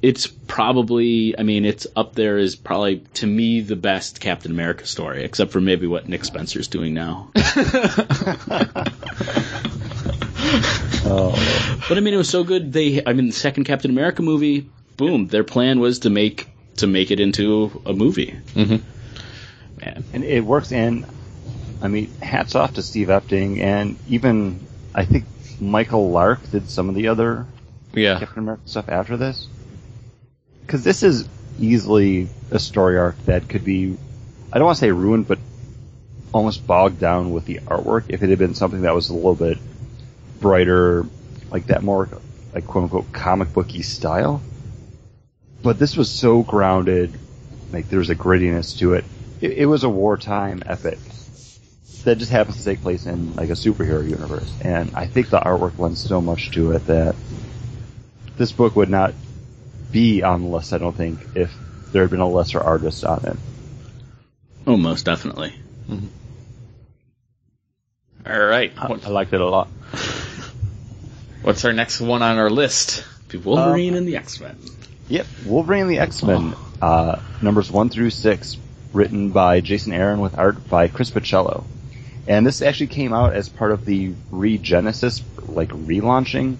it's probably, I mean, it's up there as probably, to me, the best Captain America story, except for maybe what Nick Spencer's doing now. oh. But, I mean, it was so good. They, I mean, the second Captain America movie, boom, their plan was to make to make it into a movie. Mm-hmm. Man. And it works in... I mean, hats off to Steve Epting, and even, I think, Michael Lark did some of the other yeah. Captain America stuff after this. Because this is easily a story arc that could be, I don't want to say ruined, but almost bogged down with the artwork if it had been something that was a little bit brighter, like that more, like, quote-unquote, comic book-y style. But this was so grounded, like, there was a grittiness to it. It, it was a wartime epic that just happens to take place in like a superhero universe, and I think the artwork lends so much to it that this book would not be on the list, I don't think, if there had been a lesser artist on it. Oh, most definitely. Mm-hmm. All right. I, I liked it a lot. What's our next one on our list? The Wolverine um, and the X-Men. Yep, Wolverine and the X-Men, oh. uh, numbers one through six, written by Jason Aaron with art by Chris Pichello. And this actually came out as part of the re-Genesis, like relaunching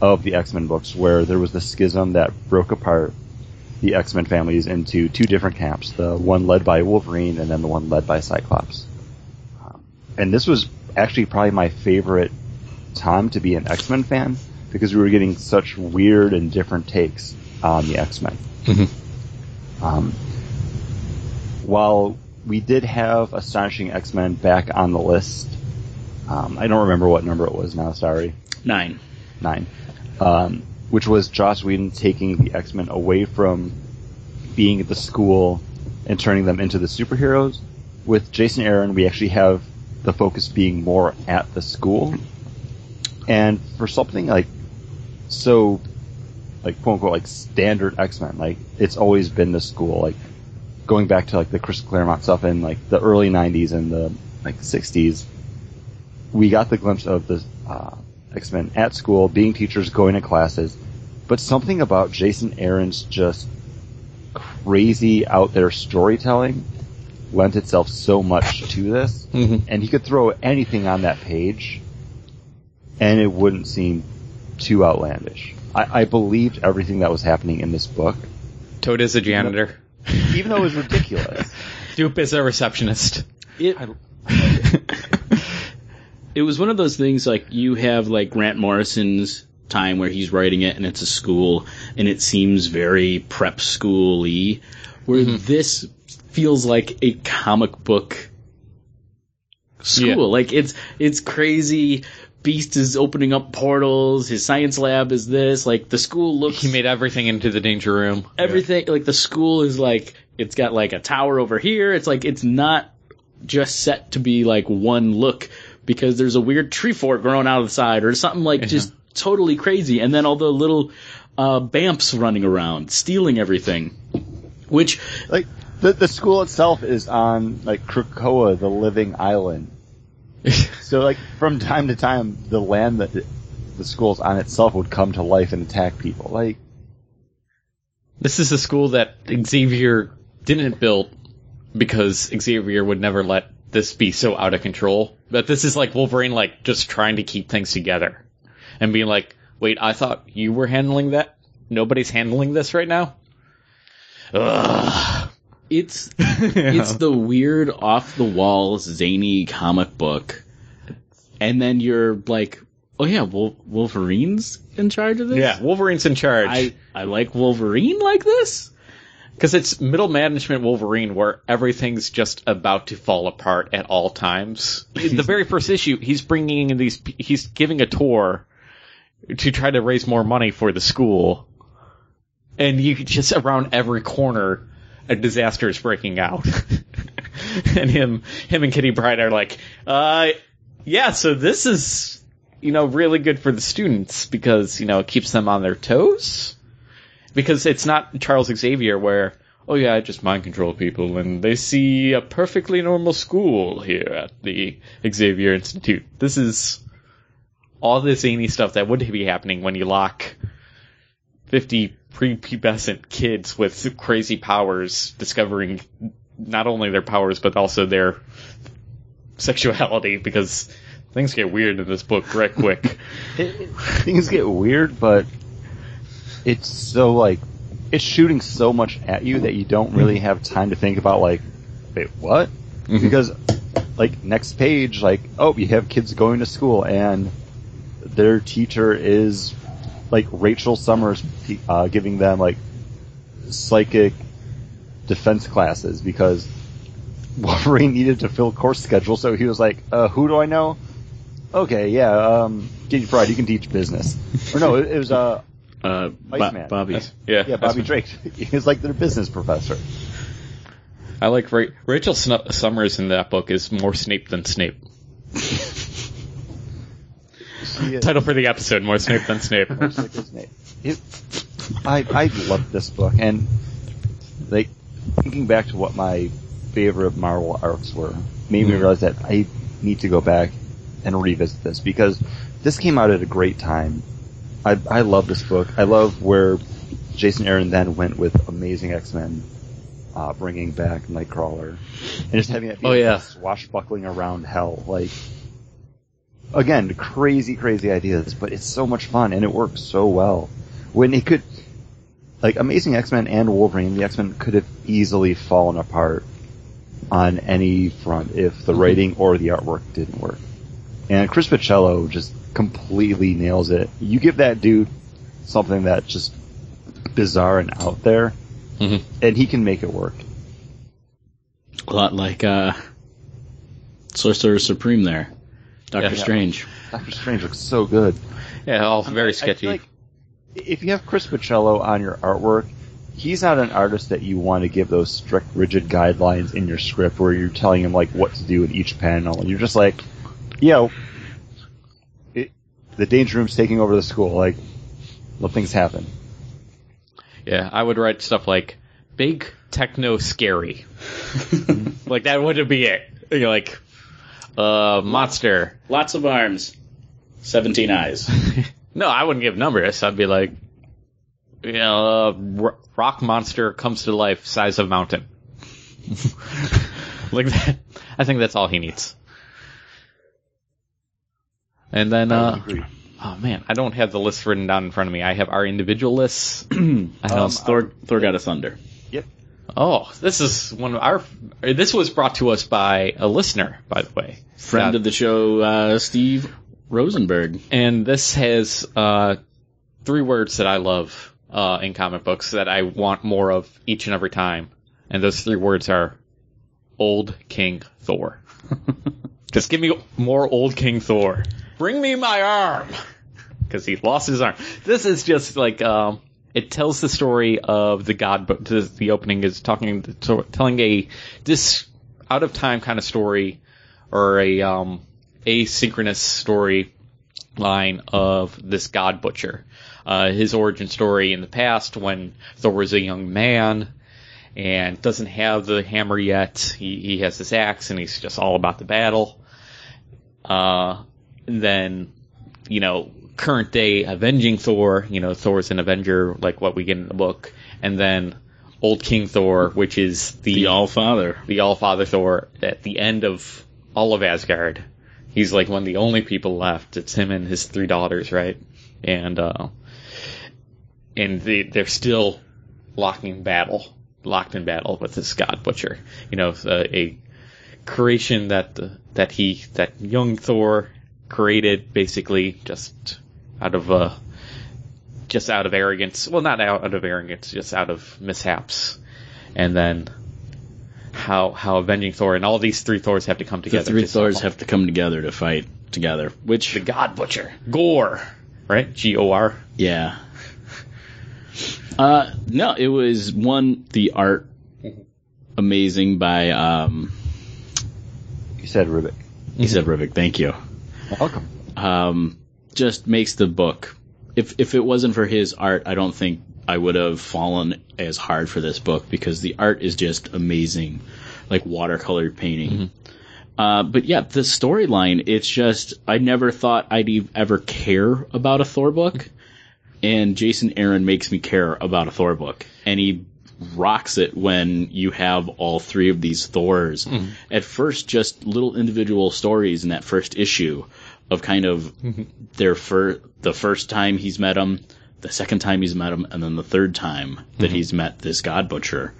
of the X-Men books, where there was the schism that broke apart the X-Men families into two different camps, the one led by Wolverine and then the one led by Cyclops. Um, and this was actually probably my favorite time to be an X-Men fan, because we were getting such weird and different takes on the X-Men. Mm-hmm. Um, while we did have Astonishing X-Men back on the list, um, I don't remember what number it was now, sorry. Nine. Nine. Um, which was Joss Whedon taking the X-Men away from being at the school and turning them into the superheroes. With Jason Aaron, we actually have the focus being more at the school. And for something like so, like quote unquote, like standard X-Men, like it's always been the school. Like going back to like the Chris Claremont stuff in like the early nineties and the like sixties, we got the glimpse of the uh, X-Men at school, being teachers, going to classes. But something about Jason Aaron's just crazy out there storytelling lent itself so much to this, mm-hmm. and he could throw anything on that page. And it wouldn't seem too outlandish. I, I believed everything that was happening in this book. Toad is a janitor. Even though, even though it was ridiculous. Dupe is a receptionist. It, I, I it. It was one of those things, like, you have, like, Grant Morrison's time where he's writing it and it's a school and it seems very prep school-y, where mm-hmm. this feels like a comic book school. Yeah. Like, it's it's crazy... Beast is opening up portals. His science lab is this. Like, the school looks... He made everything into the danger room. Everything. Yeah. Like, the school is, like... It's got, like, a tower over here. It's, like, it's not just set to be, like, one look because there's a weird tree fort growing out of the side or something, like, yeah. just totally crazy. And then all the little uh, bamps running around, stealing everything, which... Like, the, the school itself is on, like, Krakoa, the living island. So, like, from time to time, the land that the school's on itself would come to life and attack people. Like, this is a school that Xavier didn't build because Xavier would never let this be so out of control. But this is like Wolverine, like, just trying to keep things together and being like, wait, I thought you were handling that? Nobody's handling this right now? Ugh. It's it's the weird, off-the-walls, zany comic book. And then you're like, oh yeah, Wol- Wolverine's in charge of this? Yeah, Wolverine's in charge. I, I like Wolverine like this? Because it's middle management Wolverine where everything's just about to fall apart at all times. In the very first issue, he's bringing in these... He's giving a tour to try to raise more money for the school. And you just around every corner... A disaster is breaking out, and him, him and Kitty Pryde are like, uh, yeah. So this is, you know, really good for the students because you know it keeps them on their toes. Because it's not Charles Xavier where, oh yeah, I just mind control people, and they see a perfectly normal school here at the Xavier Institute. This is all this zany stuff that would be happening when you lock fifty. Prepubescent kids with crazy powers discovering not only their powers but also their sexuality because things get weird in this book right quick. it, it, things get weird, but it's so like it's shooting so much at you that you don't really have time to think about like, wait, what? Mm-hmm. Because like next page, like oh, you have kids going to school and their teacher is. Like, Rachel Summers uh, giving them, like, psychic defense classes because Wolverine needed to fill course schedule, so he was like, uh, who do I know? Okay, yeah, um, Kitty Pryde, you can teach business. Or no, it, it was, uh... Uh, Bo- Bobby. Yeah, yeah, Bobby Drake. He was, like, their business professor. I like... Ra- Rachel Sn- Summers in that book is more Snape than Snape. Title for the episode, More Snape Than Snape. More Snape Than Snape. It, I I love this book, and like thinking back to what my favorite Marvel arcs were made me realize that I need to go back and revisit this, because this came out at a great time. I I love this book. I love where Jason Aaron then went with Amazing X-Men, uh, bringing back Nightcrawler, and just having that oh, yeah. swashbuckling around hell. Like, again, crazy, crazy ideas, but it's so much fun, and it works so well. When it could, like, Amazing X-Men and Wolverine, the X-Men could have easily fallen apart on any front if the writing or the artwork didn't work. And Chris Pichello just completely nails it. You give that dude something that's just bizarre and out there, mm-hmm. and he can make it work. A lot like uh, Sorcerer Supreme there. Doctor yeah, Strange. Yeah. Doctor Strange looks so good. Yeah, all very sketchy. I feel like if you have Chris Pichello on your artwork, he's not an artist that you want to give those strict, rigid guidelines in your script where you're telling him like what to do in each panel. And you're just like, yo, it, the danger room's taking over the school. Like, let things happen. Yeah, I would write stuff like, big, techno, scary. Like, that would be it. You're like, uh, monster. Lots of arms. seventeen eyes. No, I wouldn't give numbers. I'd be like, you know, uh, r- rock monster comes to life, size of mountain. Like that. I think that's all he needs. And then, uh... oh, man, I don't have the list written down in front of me. I have our individual lists. I um, know Thor, Thor got us under. Yep. Oh, this is one of our... This was brought to us by a listener, by the way. Friend Not, of the show, uh, Steve Rosenberg. And this has uh, three words that I love uh, in comic books that I want more of each and every time. And those three words are Old King Thor. Just give me more Old King Thor. Bring me my arm! Because he lost his arm. This is just like, um, it tells the story of the God book. The opening is talking, telling a this out of time kind of story, or a um, asynchronous story line of this God Butcher. Uh, his origin story in the past when Thor was a young man and doesn't have the hammer yet. He, he has this axe and he's just all about the battle. Uh, Then, you know, current day avenging Thor, you know, Thor's an Avenger, like what we get in the book. And then Old King Thor, which is the, the All-Father. The All-Father Thor at the end of all of Asgard. He's like one of the only people left. It's him and his three daughters, right? And, uh, and they, they're still locked in battle, locked in battle with this God Butcher. You know, a, a creation that, that he, that young Thor created basically just out of uh just out of arrogance well not out of arrogance just out of mishaps, and then how how avenging Thor and all these three Thors have to come together. The three Thors all, have to come together to fight together, which the God Butcher Gore, right? G O R. Yeah. uh no it was one the art amazing by um you said Ribic you said Ribic thank you. Welcome. Um, just makes the book. If if it wasn't for his art, I don't think I would have fallen as hard for this book, because the art is just amazing, like watercolor painting. Mm-hmm. Uh, but yeah, the storyline, it's just, I never thought I'd e- ever care about a Thor book, and Jason Aaron makes me care about a Thor book, and he rocks it when you have all three of these Thors. Mm-hmm. At first, just little individual stories in that first issue of kind of mm-hmm. their fir- the first time he's met him, the second time he's met him, and then the third time that mm-hmm. he's met this God Butcher.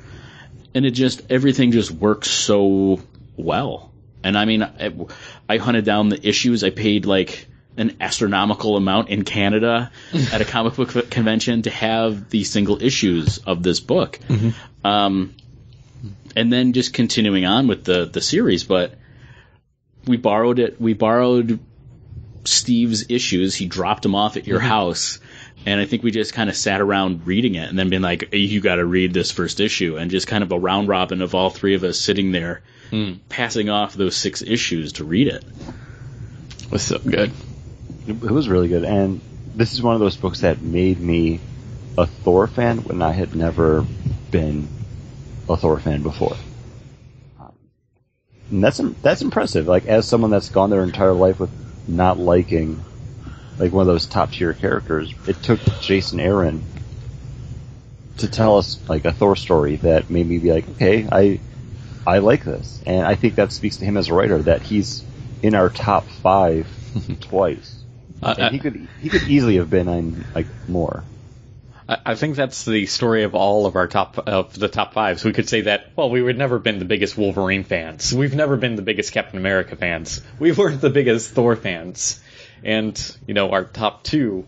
And it just, everything just works so well. And I mean, I, I hunted down the issues. I paid like an astronomical amount in Canada at a comic book convention to have the single issues of this book. Mm-hmm. Um, and then just continuing on with the, the series, but we borrowed it. We borrowed Steve's issues. He dropped them off at your mm-hmm. house. And I think we just kind of sat around reading it and then being like, hey, you got to read this first issue, and just kind of a round robin of all three of us sitting there mm. passing off those six issues to read it. It was so good. It was really good, and this is one of those books that made me a Thor fan when I had never been a Thor fan before. Um, and that's that's impressive. Like, as someone that's gone their entire life with not liking like one of those top tier characters, it took Jason Aaron to tell us like a Thor story that made me be like, okay, I I like this. And I think that speaks to him as a writer, that he's in our top five twice. Uh, and he could he could easily have been on like more. I think that's the story of all of our top of the top fives. We could say that, well, we would never been the biggest Wolverine fans. We've never been the biggest Captain America fans. We weren't the biggest Thor fans. And, you know, our top two,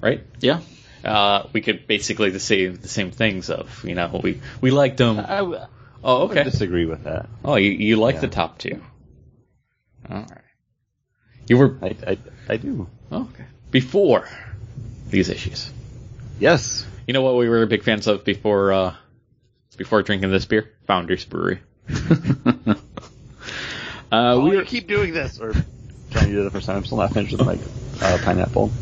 right? Yeah. Uh, we could basically say the same things of, you know, we, we liked them. I, I, oh, okay. I would disagree with that. Oh, you, you like yeah. the top two. All right. You were... I, I, I do. Oh, okay. Before these issues. Yes. You know what we were big fans of before uh, before drinking this beer? Founders Brewery. uh, oh, we were... keep doing this. Or trying to do the first time. I'm still not finished with my uh, pineapple.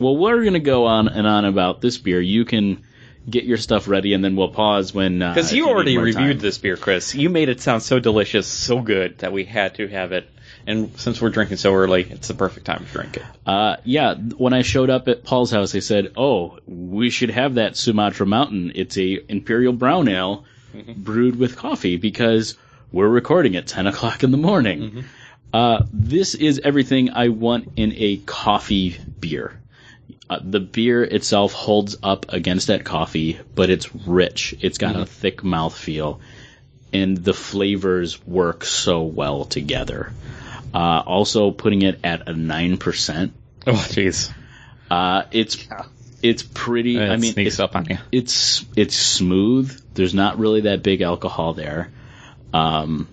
Well, we're going to go on and on about this beer. You can get your stuff ready, and then we'll pause when... Because uh, you already reviewed time. This beer, Chris. You made it sound so delicious, so good, that we had to have it. And since we're drinking so early, it's the perfect time to drink it. Uh, yeah, when I showed up at Paul's house, they said, oh, we should have that Sumatra Mountain. It's a Imperial Brown Ale mm-hmm. brewed with coffee because we're recording at ten o'clock in the morning. Mm-hmm. Uh, this is everything I want in a coffee beer. Uh, the beer itself holds up against that coffee, but it's rich. It's got mm-hmm. a thick mouthfeel, and the flavors work so well together. Uh, also putting it at a nine percent. Oh, jeez. Uh, it's, yeah. it's pretty, it I mean, sneaks it's, up on you. it's, it's smooth. There's not really that big alcohol there. Um,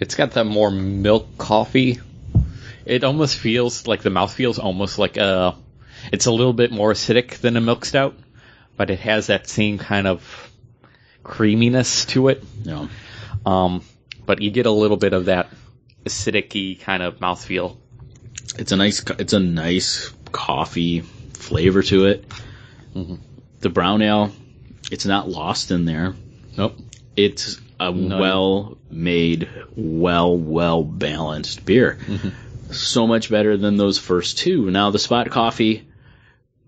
it's got that more milk coffee. It almost feels like the mouth feels almost like a, it's a little bit more acidic than a milk stout, but it has that same kind of creaminess to it. Yeah. Um, but you get a little bit of that acidic-y kind of mouthfeel. It's a nice, it's a nice coffee flavor to it. Mm-hmm. The brown ale, it's not lost in there. Nope. It's a no. well-made, well, well-balanced beer. Mm-hmm. So much better than those first two. Now the Spot Coffee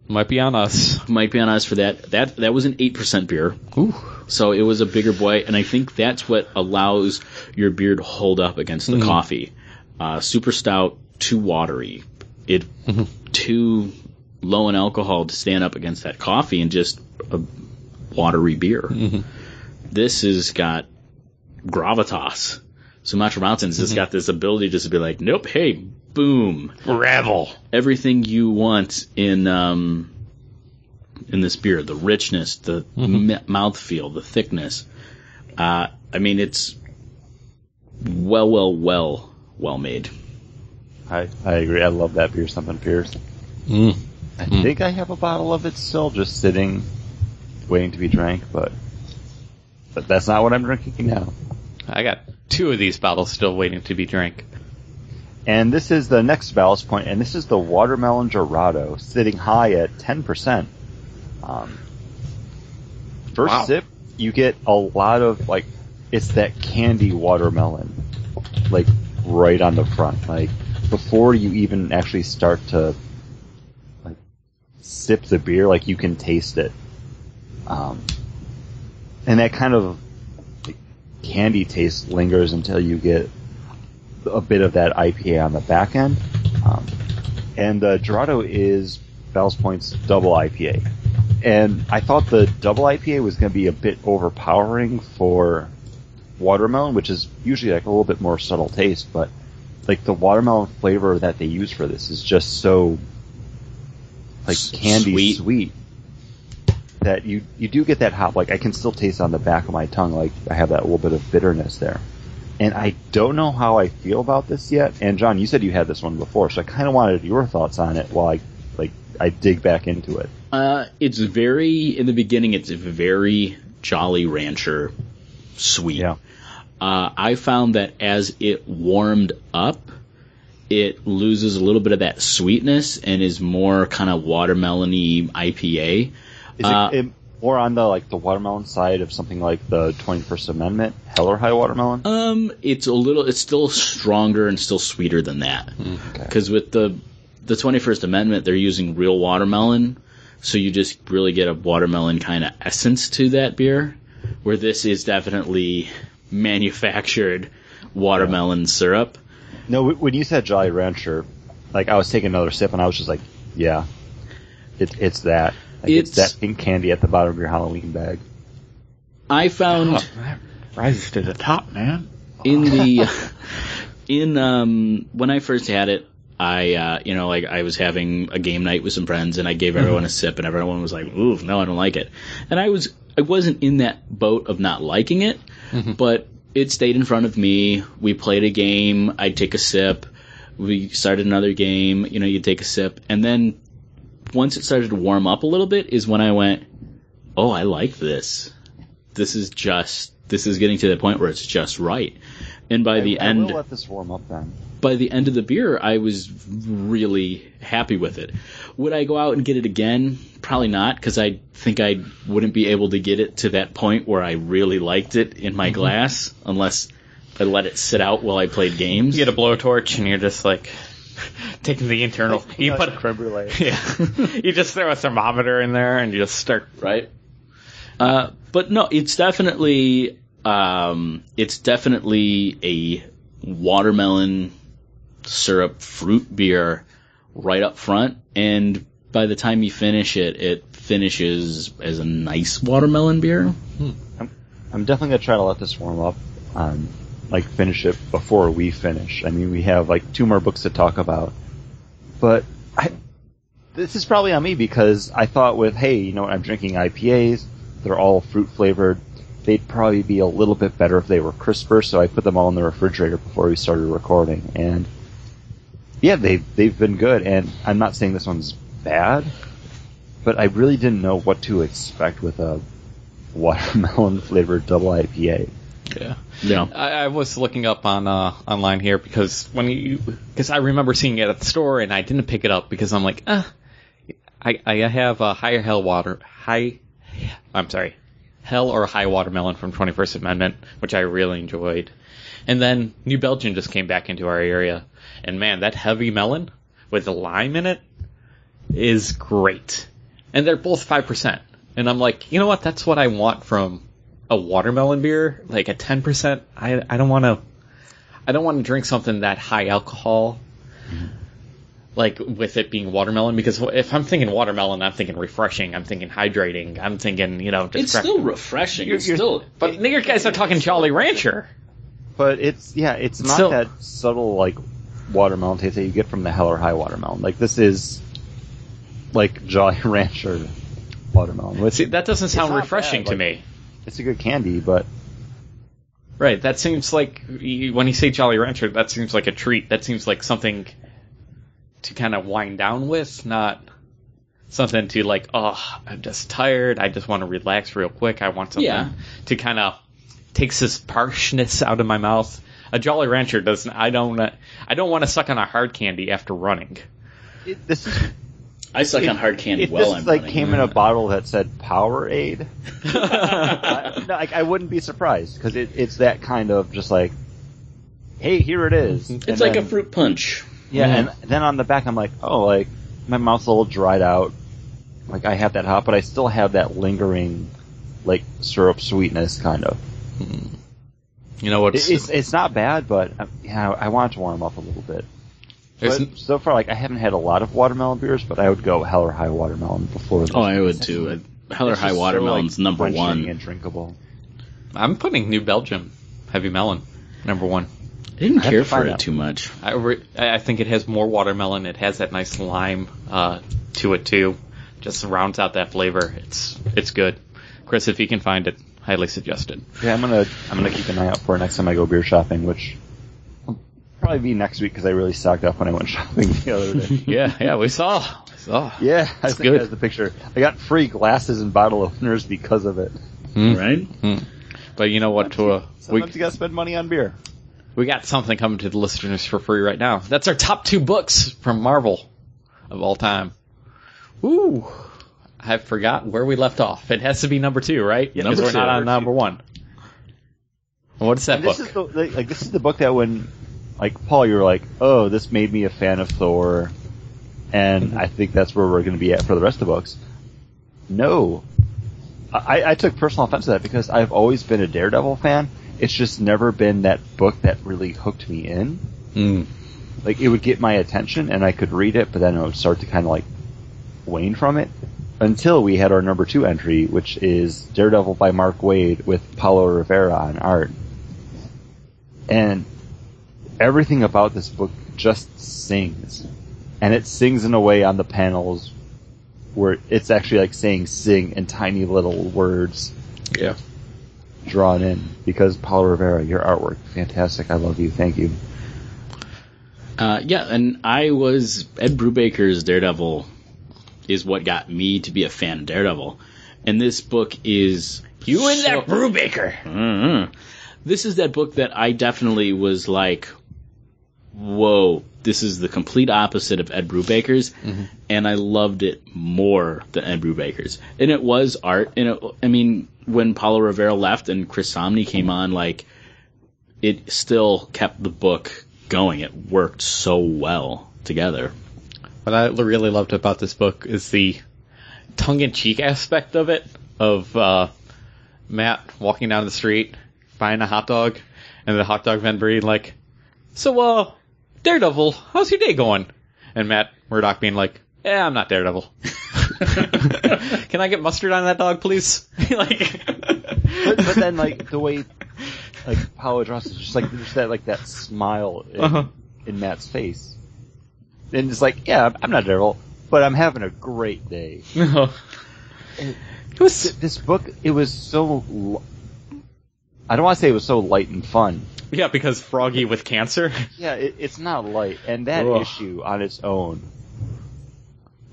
might be on us. Might be on us for that. That that was an eight percent beer. Ooh. So it was a bigger boy, and I think that's what allows your beer to hold up against the mm-hmm. coffee. Uh, super stout, too watery. It mm-hmm. too low in alcohol to stand up against that coffee and just a watery beer. Mm-hmm. This has got gravitas. Sumatra Mountains mm-hmm. has got this ability just to be like, nope, hey, boom. Gravel. Everything you want in... Um, in this beer, the richness, the mm-hmm. m- mouthfeel, the thickness. Uh, I mean, it's well, well, well, well made. I I agree. I love that beer, Something Fierce. Mm. I mm. think I have a bottle of it still, just sitting, waiting to be drank, but, but that's not what I'm drinking now. I got two of these bottles still waiting to be drank. And this is the next Ballast Point, and this is the Watermelon Dorado, sitting high at ten percent. Um, first wow. sip, you get a lot of, like, it's that candy watermelon, like, right on the front. Like, before you even actually start to, like, sip the beer, like, you can taste it. Um, and that kind of like, candy taste lingers until you get a bit of that I P A on the back end. Um, and the Dorado is Ballast Point's double I P A. And I thought the double I P A was going to be a bit overpowering for watermelon, which is usually like a little bit more subtle taste, but like the watermelon flavor that they use for this is just so like candy sweet, sweet that you, you do get that hop. Like I can still taste on the back of my tongue, like I have that little bit of bitterness there. And I don't know how I feel about this yet. And John, you said you had this one before, so I kind of wanted your thoughts on it while I like I dig back into it. Uh, it's very, in the beginning, it's very Jolly Rancher sweet. Yeah. Uh, I found that as it warmed up, it loses a little bit of that sweetness and is more kind of watermelon-y I P A. Is uh, it, it more on the like the watermelon side of something like the twenty-first Amendment, Hell or High Watermelon? Um, it's a little, it's still stronger and still sweeter than that. Because okay. with the the twenty-first Amendment, they're using real watermelon, so you just really get a watermelon kind of essence to that beer. Where this is definitely manufactured watermelon syrup. No, when you said Jolly Rancher, like I was taking another sip and I was just like, yeah, it, it's that. Like, it's, it's that pink candy at the bottom of your Halloween bag. I found oh, that rises to the top, man. In the in um when I first had it, I uh, you know like I was having a game night with some friends and I gave everyone mm-hmm. a sip and everyone was like, ooh, no, I don't like it. And I was I wasn't in that boat of not liking it, mm-hmm. but it stayed in front of me. We played a game. I'd take a sip. We started another game. You know, you'd take a sip. And then once it started to warm up a little bit is when I went, oh, I like this. This is just, this is getting to the point where it's just right. And by I, the I end, will let this warm up then. By the end of the beer, I was really happy with it. Would I go out and get it again? Probably not, because I think I wouldn't be able to get it to that point where I really liked it in my glass, unless I let it sit out while I played games. You get a blowtorch, and you're just like taking the internal. You put a creme brulee. Yeah, you just throw a thermometer in there, and you just start right. Uh, but no, it's definitely um, it's definitely a watermelon syrup fruit beer right up front, and by the time you finish it, it finishes as a nice watermelon beer. Hmm. I'm, I'm definitely going to try to let this warm up and like finish it before we finish. I mean, we have like two more books to talk about, but I, this is probably on me because I thought with, hey, you know what, I'm drinking I P As, they're all fruit flavored, they'd probably be a little bit better if they were crisper, so I put them all in the refrigerator before we started recording, and yeah, they've, they've been good, and I'm not saying this one's bad, but I really didn't know what to expect with a watermelon-flavored double I P A. Yeah. Yeah. I, I was looking up on uh, online here, because when you, because I remember seeing it at the store, and I didn't pick it up, because I'm like, ah, I, I have a higher hell water, high, I'm sorry, hell or high watermelon from twenty-first Amendment, which I really enjoyed. And then New Belgium just came back into our area. And man, that heavy melon with the lime in it is great. And they're both five percent. And I'm like, you know what? That's what I want from a watermelon beer, like a ten percent. I I don't want to I don't want to drink something that high alcohol, like with it being watermelon, because if I'm thinking watermelon, I'm thinking refreshing, I'm thinking hydrating, I'm thinking, you know, just It's crap. Still refreshing. You're, you're still But you guys are talking Jolly Rancher. But it's yeah, it's not so, that subtle like watermelon taste that you get from the Hell or High watermelon. Like, this is like Jolly Rancher watermelon. Which, see, that doesn't sound refreshing bad. to like, me. It's a good candy, but right, that seems like when you say Jolly Rancher, that seems like a treat. That seems like something to kind of wind down with, not something to like, oh, I'm just tired, I just want to relax real quick. I want something yeah. to kind of takes this harshness out of my mouth. A Jolly Rancher doesn't. I don't. Uh, I don't want to suck on a hard candy after running. It, this is, I suck it, on hard candy it, while this I'm like running. This came in a bottle that said Powerade. I, no, like, I wouldn't be surprised because it, it's that kind of just like, hey, here it is. It's and like then, a fruit punch. Yeah, mm. and then on the back, I'm like, oh, like my mouth's a little dried out. Like I have that hot, but I still have that lingering, like syrup sweetness kind of. You know what? It's, it's it's not bad, but um, yeah, I want to warm up a little bit. But so far, like I haven't had a lot of watermelon beers, but I would go Hell or High watermelon before. Oh, I would too. Hell or High watermelon's so, like, number one and drinkable. I'm putting New Belgium heavy melon number one. I didn't I care for it out. too much. I re- I think it has more watermelon. It has that nice lime uh, to it too. Just rounds out that flavor. It's it's good. Chris, if you can find it. Highly suggested. Yeah, I'm gonna I'm gonna keep an eye out for it next time I go beer shopping, which will probably be next week because I really stocked up when I went shopping the other day. yeah, yeah, we saw, we saw. Yeah, I it's think good. That's the picture. I got free glasses and bottle openers because of it. Mm. Right? Mm. But you know what? Sometimes, to, uh, sometimes we, you gotta spend money on beer. We got something coming to the listeners for free right now. That's our top two books from Marvel of all time. Ooh. I forgot where we left off. It has to be number two, right? Because yeah, we're not on number one. What's that and book? This is the, like this is the book that when, like Paul, you were like, "Oh, this made me a fan of Thor," and I think that's where we're going to be at for the rest of the books. No, I, I took personal offense to that because I've always been a Daredevil fan. It's just never been that book that really hooked me in. Mm. Like it would get my attention, and I could read it, but then it would start to kind of like wane from it. Until we had our number two entry, which is Daredevil by Mark Waid with Paulo Rivera on art. And everything about this book just sings. And it sings in a way on the panels where it's actually like saying sing in tiny little words. Yeah. Drawn in. Because Paulo Rivera, your artwork, fantastic. I love you. Thank you. Uh, yeah, and I was Ed Brubaker's Daredevil is what got me to be a fan of Daredevil. And this book is... You so, and that Brubaker! Mm-hmm. This is that book that I definitely was like, whoa, this is the complete opposite of Ed Brubaker's, mm-hmm. and I loved it more than Ed Brubaker's. And it was art, and it, I mean, when Paulo Rivera left and Chris Samnee came on, like, it still kept the book going. It worked so well together. What I really loved about this book is the tongue-in-cheek aspect of it, of uh, Matt walking down the street, buying a hot dog, and the hot dog vendor being like, so, uh, Daredevil, how's your day going? And Matt Murdock being like, eh, I'm not Daredevil. Can I get mustard on that dog, please? like, but, but then, like, the way like Paulo draws is just like, there's that, like, that smile in, uh-huh. in Matt's face. And it's like, yeah, I'm not Daredevil, but I'm having a great day. No. It was... This book, it was so... L- I don't want to say it was so light and fun. Yeah, because Froggy with cancer? Yeah, it, it's not light. And that Ugh. issue on its own...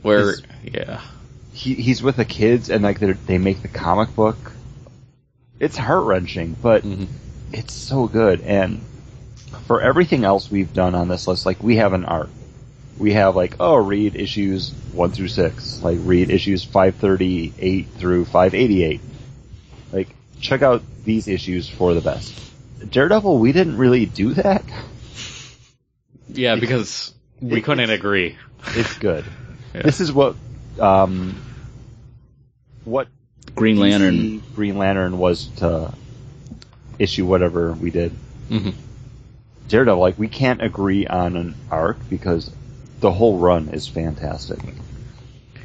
Where, yeah. He, he's with the kids, and like they make the comic book. It's heart-wrenching, but mm-hmm. it's so good. And for everything else we've done on this list, like we have an arc. We have, like, oh, read issues one through six. Like, read issues five thirty-eight through five eighty-eight. Like, check out these issues for the best. Daredevil, we didn't really do that. Yeah, because it, we couldn't it's, agree. It's good. Yeah. This is what... Um, what Green Lantern. Green Lantern was to issue whatever we did. Mm-hmm. Daredevil, like, we can't agree on an arc because... The whole run is fantastic.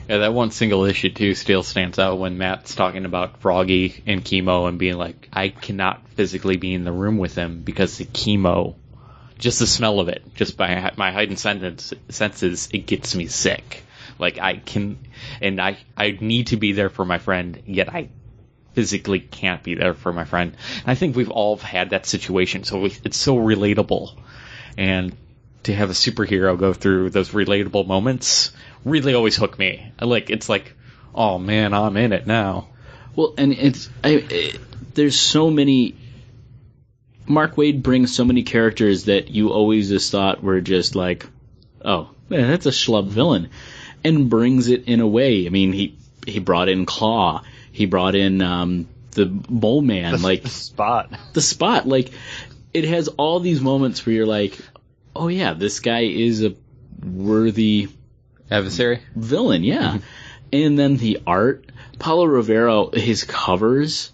Yeah, that one single issue, too, still stands out when Matt's talking about Froggy and chemo and being like, I cannot physically be in the room with him because the chemo, just the smell of it, just by my heightened senses, it gets me sick. Like, I can, and I, I need to be there for my friend, yet I physically can't be there for my friend. And I think we've all had that situation, so we, it's so relatable. And... to have a superhero go through those relatable moments really always hook me. I like it's like, oh man, I'm in it now. Well, and it's I, it, there's so many. Mark Waid brings so many characters that you always just thought were just like, oh, man, that's a schlub villain, and brings it in a way. I mean, he he brought in Claw, he brought in um, the Mole Man, the, like the Spot, the Spot. Like it has all these moments where you're like. Oh yeah, this guy is a worthy adversary villain, yeah. Mm-hmm. And then the art, Paulo Rivera, his covers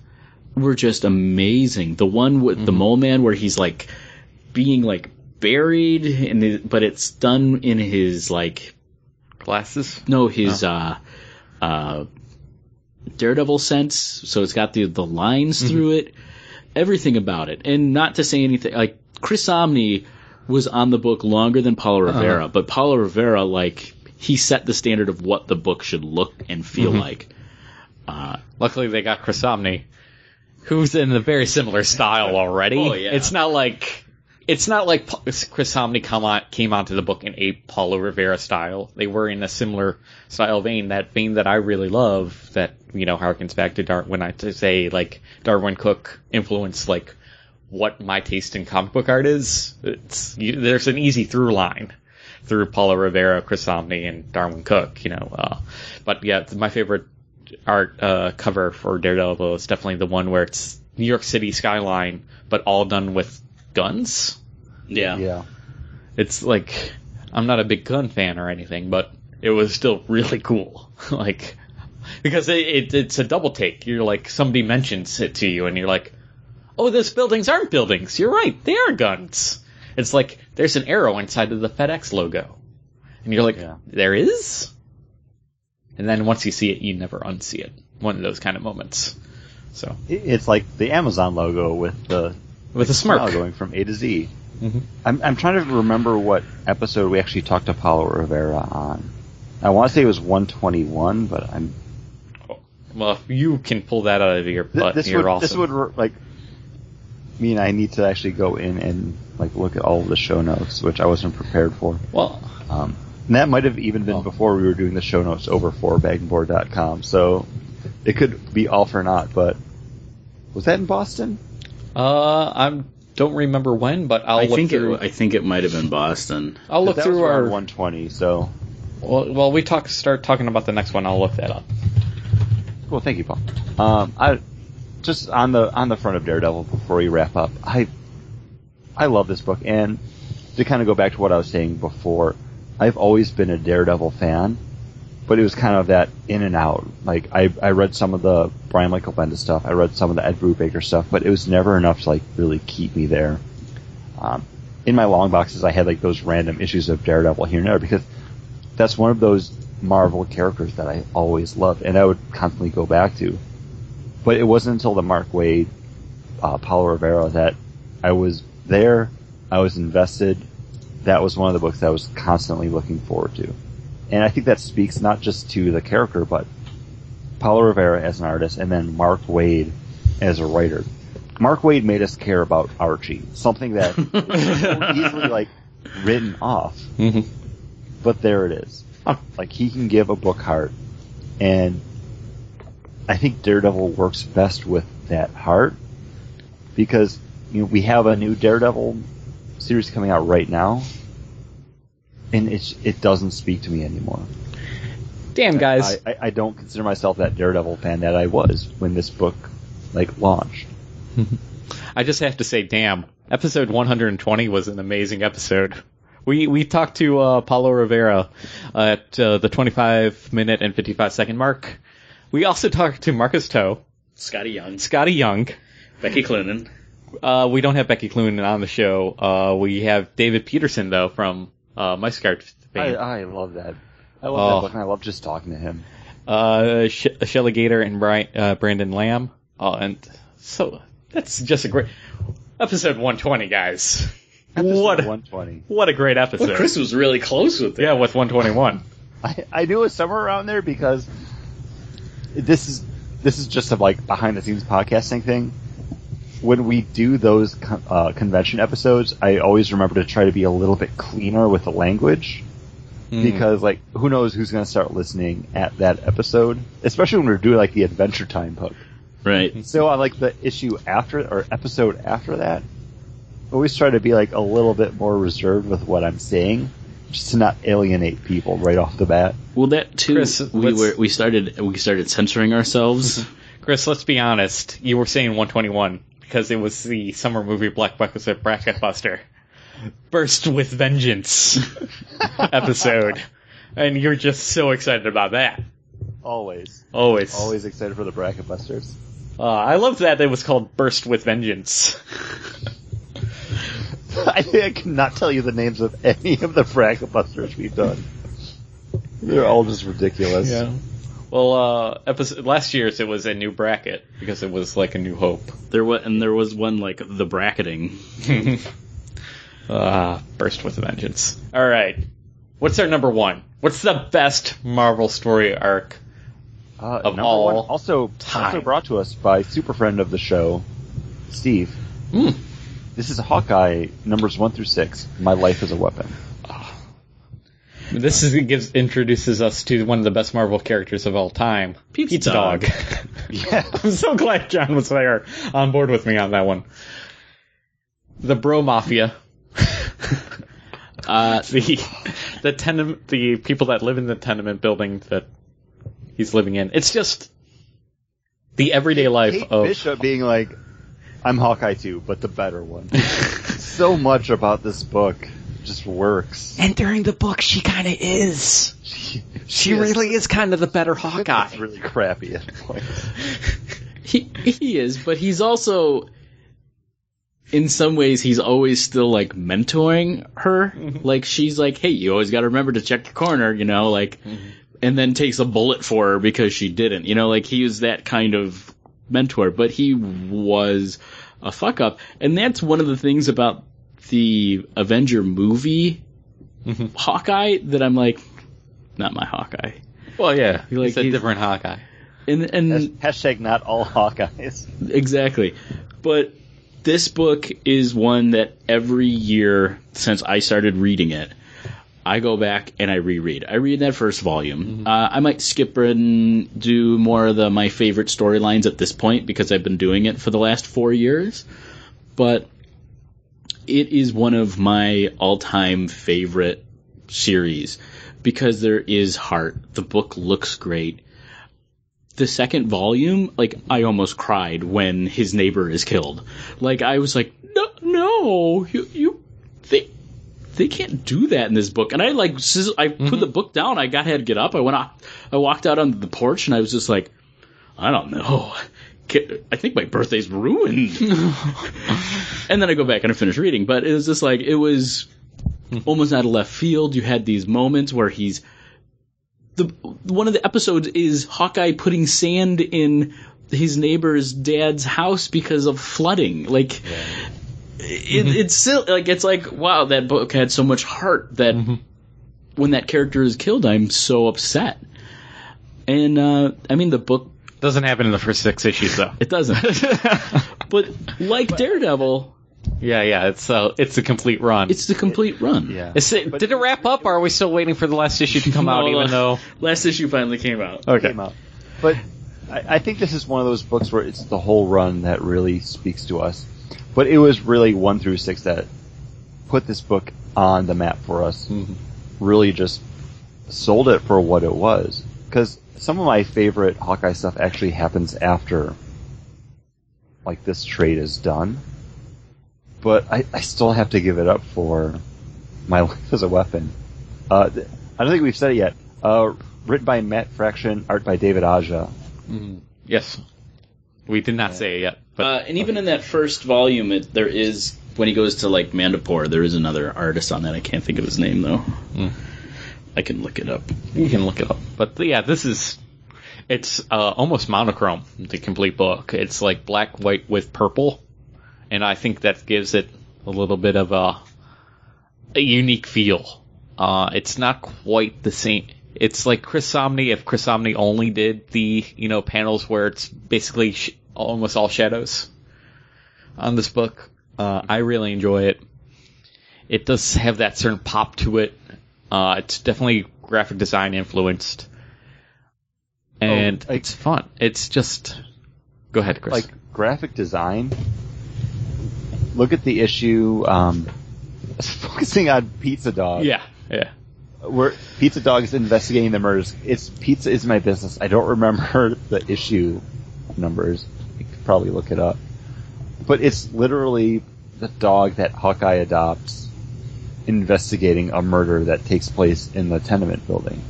were just amazing. The one with mm-hmm. the Mole Man, where he's like being like buried, and it, but it's done in his like glasses. No, his oh. uh, uh, Daredevil sense. So it's got the the lines mm-hmm. through it, everything about it, and not to say anything like Chris Samnee. Was on the book longer than Paulo Rivera, uh-huh. but Paulo Rivera, like, he set the standard of what the book should look and feel mm-hmm. like. Uh, Luckily, they got Chris Samnee, who's in a very similar style already. Oh, yeah. It's not like it's not like Chris Samnee come on, came onto the book in a Paulo Rivera style. They were in a similar style vein, that vein that I really love. That you know harkens back to Dar- when I say like Darwin Cook influenced like. What my taste in comic book art is, it's, you, there's an easy through line through Paulo Rivera, Chris Samnee, and Darwin Cook, you know. Uh, but yeah, my favorite art uh, cover for Daredevil is definitely the one where it's New York City skyline, but all done with guns. Yeah. Yeah. It's like, I'm not a big gun fan or anything, but it was still really cool. Like, because it, it, it's a double take. You're like, somebody mentions it to you, and you're like, oh, those buildings aren't buildings. You're right. They are guns. It's like, there's an arrow inside of the FedEx logo. And you're like, yeah. There is? And then once you see it, you never unsee it. One of those kind of moments. So it's like the Amazon logo with the with the smirk going from A to Z. Mm-hmm. I'm I'm trying to remember what episode we actually talked to Paulo Rivera on. I want to say it was one twenty-one, but I'm well. If you can pull that out of your butt, this you're would, awesome. This would like mean I need to actually go in and like look at all of the show notes, which I wasn't prepared for. Well, um, and that might have even been well, before we were doing the show notes over for bag and board dot com. So. It could be all for naught, but was that in Boston? Uh, I don't remember when, but I'll I look think through. It, I think it might have been Boston. I'll look that through was our one twenty. So, well, well, we talk start talking about the next one. I'll look that up. Cool, thank you, Paul. Um, I just on the on the front of Daredevil before we wrap up. I I love this book, and to kind of go back to what I was saying before, I've always been a Daredevil fan. But it was kind of that in and out. Like, I I read some of the Brian Michael Bendis stuff. I read some of the Ed Brubaker stuff. But it was never enough to, like, really keep me there. Um, in my long boxes, I had, like, those random issues of Daredevil here and there. Because that's one of those Marvel characters that I always loved. And I would constantly go back to. But it wasn't until the Mark Waid, uh, Paulo Rivera, that I was there. I was invested. That was one of the books that I was constantly looking forward to. And I think that speaks not just to the character, but Paulo Rivera as an artist, and then Mark Waid as a writer. Mark Waid made us care about Archie, something that was so easily like written off. Mm-hmm. But there it is. Like, he can give a book heart, and I think Daredevil works best with that heart because you know we have a new Daredevil series coming out right now. And it it doesn't speak to me anymore. Damn, guys. I, I, I don't consider myself that Daredevil fan that I was when this book, like, launched. I just have to say, damn. Episode one twenty was an amazing episode. We we talked to uh, Paulo Rivera at uh, the twenty-five minute and fifty-five second mark. We also talked to Marcus Toe. Scotty Young. Scotty Young. Becky Cloonan. Uh, we don't have Becky Cloonan on the show. Uh, we have David Peterson, though, from... Uh, my scarf. I, I love that. I love oh. that book, and I love just talking to him. Uh, she- Shelley Gator and Brian, uh, Brandon Lamb. Oh, and so that's just a great episode one twenty, guys. Episode what one twenty. What a great episode. Well, Chris was really close with it. Yeah, with one twenty-one. I, I knew it was somewhere around there because this is this is just a like behind the scenes podcasting thing. When we do those uh, convention episodes, I always remember to try to be a little bit cleaner with the language. Mm. Because, like, who knows who's going to start listening at that episode. Especially when we're doing, like, the Adventure Time book. Right. So on, like, the issue after, or episode after that, I always try to be, like, a little bit more reserved with what I'm saying. Just to not alienate people right off the bat. Well, that, too, Chris, we, were, we, started, we started censoring ourselves. Chris, let's be honest. You were saying one twenty-one. Because it was the summer movie blockbuster bracket buster, burst with vengeance episode, and you're just so excited about that. Always, always, always excited for the bracket busters. Uh, I love that it was called Burst with Vengeance. I think I cannot tell you the names of any of the bracket busters we've done. They're all just ridiculous. Yeah. Well, uh, episode, last year's it was a new bracket because it was like a New Hope. There was, and there was one like the bracketing. Ah, burst with a vengeance. All right, what's our number one? What's the best Marvel story arc uh, of all one, also, time? Also brought to us by super friend of the show, Steve. Mm. This is Hawkeye numbers one through six. My Life is a Weapon. This is, it gives introduces us to one of the best Marvel characters of all time, Pizza, Pizza Dog. Dog. Yeah, I'm so glad John was there on board with me on that one. The Bro Mafia, uh, the the tenement, the people that live in the tenement building that he's living in. It's just the everyday life Kate of Bishop being like, I'm Hawkeye too, but the better one. So much about this book just works. And during the book, she kind of is. She, she, she is. really is kind of the better Hawkeye. He's really crappy at points. he, he is, but he's also, in some ways, he's always still, like, mentoring her. Mm-hmm. Like, she's like, hey, you always got to remember to check your corner, you know, like, mm-hmm. and then takes a bullet for her because she didn't. You know, like, he was that kind of mentor, but he was a fuck-up. And that's one of the things about the Avenger movie, mm-hmm. Hawkeye, that I'm like, not my Hawkeye. Well, yeah, like, it's a he's, different Hawkeye. And, and hashtag not all Hawkeyes. Exactly. But this book is one that every year since I started reading it, I go back and I reread. I read that first volume. Mm-hmm. Uh, I might skip and do more of the my favorite storylines at this point because I've been doing it for the last four years. But it is one of my all-time favorite series because there is heart. The book looks great. The second volume, like, I almost cried when his neighbor is killed. Like, I was like, no, no, you, you they, they can't do that in this book. And I, like, sizz- I mm-hmm. put the book down. I got had to get up. I went out, I walked out onto the porch, and I was just like, I don't know. I think my birthday's ruined. And then I go back and I finish reading. But it was just like, it was almost out of left field. You had these moments where he's... the one of the episodes is Hawkeye putting sand in his neighbor's dad's house because of flooding. Like, yeah. it, it's silly. Like, it's like, wow, that book had so much heart that mm-hmm. when that character is killed, I'm so upset. And, uh, I mean, the book... doesn't happen in the first six issues, though. It doesn't. But like Daredevil... Yeah, yeah, it's uh, it's a complete run. It's the complete it, run. Yeah. It, did it wrap up, or are we still waiting for the last issue to come no, out, even though... Last issue finally came out. Okay. Came out. But I, I think this is one of those books where it's the whole run that really speaks to us. But it was really one through six that put this book on the map for us. Mm-hmm. Really just sold it for what it was. Because some of my favorite Hawkeye stuff actually happens after, like, this trade is done. But I, I still have to give it up for My Life as a Weapon. Uh, th- I don't think we've said it yet. Uh, written by Matt Fraction, art by David Aja. Mm, yes. We did not yeah. say it yet. But, uh, and even okay. in that first volume, it, there is, when he goes to, like, Mandapur, there is another artist on that. I can't think of his name, though. Mm. I can look it up. You can look it up. But, yeah, this is... It's uh, almost monochrome, the complete book. It's, like, black, white with purple. And I think that gives it a little bit of a, a unique feel. Uh, it's not quite the same. It's like Chris Samnee, if Chris Samnee only did the, you know, panels where it's basically sh- almost all shadows on this book. Uh, I really enjoy it. It does have that certain pop to it. Uh, it's definitely graphic design influenced. And oh, like, it's fun. It's just... Go ahead, Chris. Like, graphic design... Look at the issue um, focusing on Pizza Dog. Yeah, yeah. Where Pizza Dog is investigating the murders. It's pizza is my business. I don't remember the issue numbers. You could probably look it up. But it's literally the dog that Hawkeye adopts investigating a murder that takes place in the tenement building.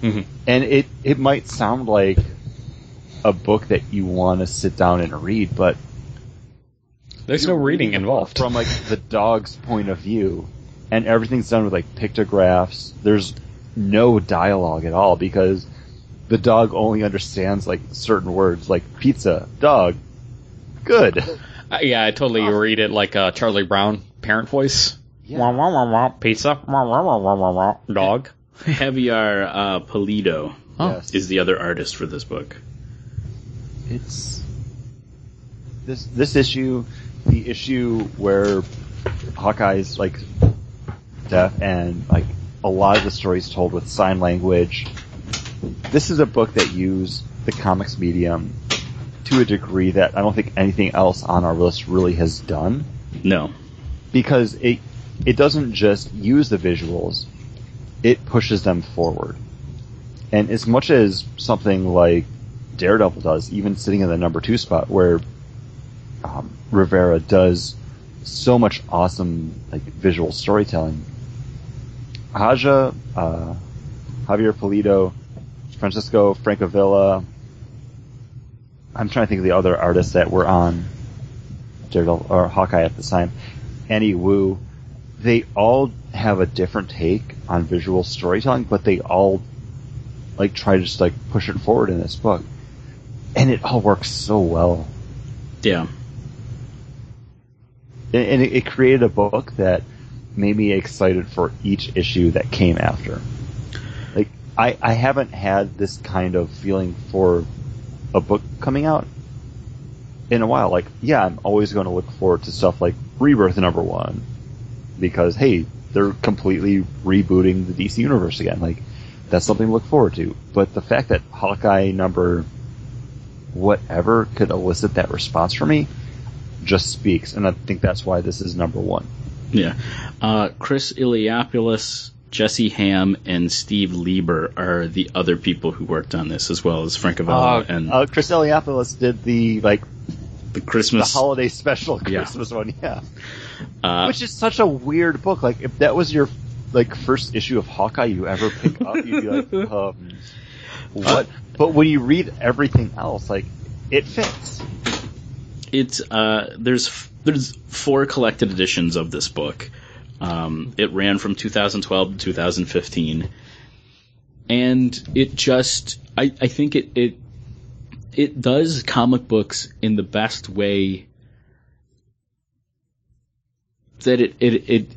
Mm-hmm. And it, it might sound like a book that you want to sit down and read, but there's You're no reading involved. From, like, the dog's point of view. And everything's done with, like, pictographs. There's no dialogue at all because the dog only understands, like, certain words. Like, pizza, dog, good. Uh, yeah, I totally awesome. read it like uh, Charlie Brown parent voice. Yeah. Wah, wah, wah, wah, pizza, wah, wah, wah, wah, wah, wah, dog. Javier uh, Pulido oh. yes. is the other artist for this book. It's... This this issue... The issue where Hawkeye's, like, deaf and, like, a lot of the stories told with sign language. This is a book that used the comics medium to a degree that I don't think anything else on our list really has done. No. Because it it doesn't just use the visuals, it pushes them forward. And as much as something like Daredevil does, even sitting in the number two spot, where um, Rivera does so much awesome like visual storytelling. Haja, uh, Javier Pulido, Francisco Francavilla. I'm trying to think of the other artists that were on Daredevil or Hawkeye at the time. Annie Wu. They all have a different take on visual storytelling, but they all like try to just like push it forward in this book, and it all works so well. Yeah. And it created a book that made me excited for each issue that came after. Like, I, I haven't had this kind of feeling for a book coming out in a while. Like, yeah, I'm always going to look forward to stuff like Rebirth number one, because, hey, they're completely rebooting the D C Universe again. Like, that's something to look forward to. But the fact that Hawkeye number whatever could elicit that response for me just speaks, and I think that's why this is number one. Yeah. Uh, Chris Iliopoulos, Jesse Ham, and Steve Lieber are the other people who worked on this, as well as Francavilla uh, and uh, Chris Iliopoulos did the like the Christmas the holiday special Christmas yeah. one, yeah. Uh, which is such a weird book. Like, if that was your like first issue of Hawkeye you ever pick up, you'd be like, um, what? Uh, but when you read everything else, like, it fits. It's uh, there's there's four collected editions of this book. Um, it ran from two thousand twelve to two thousand fifteen, and it just I, I think it, it it does comic books in the best way that it it, it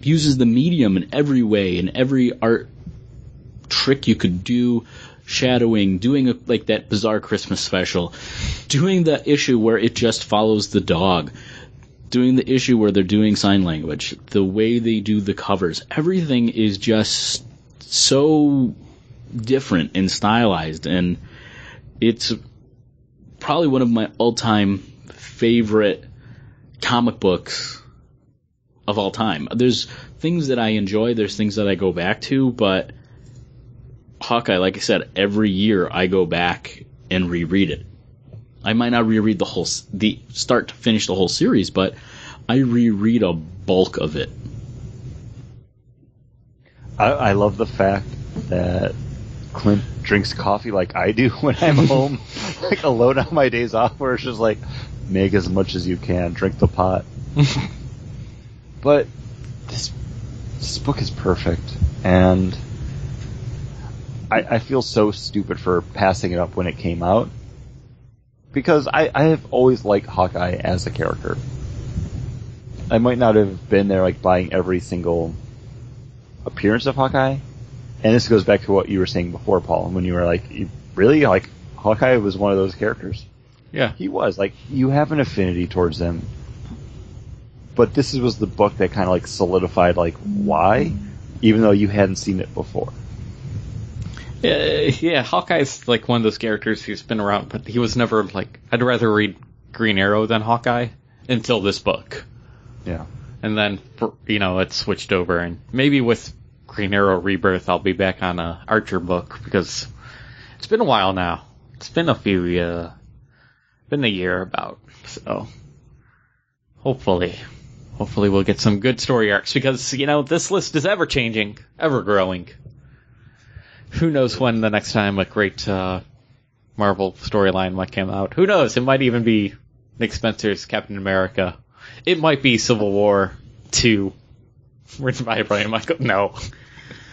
uses the medium in every way, in every art trick you could do. Shadowing, doing a, like that bizarre Christmas special, doing the issue where it just follows the dog, doing the issue where they're doing sign language, the way they do the covers. Everything is just so different and stylized, and it's probably one of my all-time favorite comic books of all time. There's things that I enjoy, there's things that I go back to, but Hawkeye, like I said, every year I go back and reread it. I might not reread the whole, the start to finish the whole series, but I reread a bulk of it. I, I love the fact that Clint drinks coffee like I do when I'm home, like alone on my days off, where it's just like, make as much as you can, drink the pot. But this this book is perfect, and I, I feel so stupid for passing it up when it came out, because I, I have always liked Hawkeye as a character. I might not have been there like buying every single appearance of Hawkeye, and this goes back to what you were saying before, Paul, when you were like, really? Like, Hawkeye was one of those characters. Yeah. He was. Like, you have an affinity towards them, but this was the book that kind of like solidified like why, even though you hadn't seen it before. Uh, yeah, Hawkeye's like one of those characters who's been around, but he was never like, I'd rather read Green Arrow than Hawkeye until this book. Yeah. And then, for, you know, it switched over, and maybe with Green Arrow Rebirth I'll be back on a Archer book, because it's been a while now. It's been a few, uh, been a year about, so hopefully, hopefully we'll get some good story arcs, because, you know, this list is ever-changing, ever-growing. Who knows when the next time a great uh, Marvel storyline might come out. Who knows? It might even be Nick Spencer's Captain America. It might be Civil War two, written by Brian Michael. No.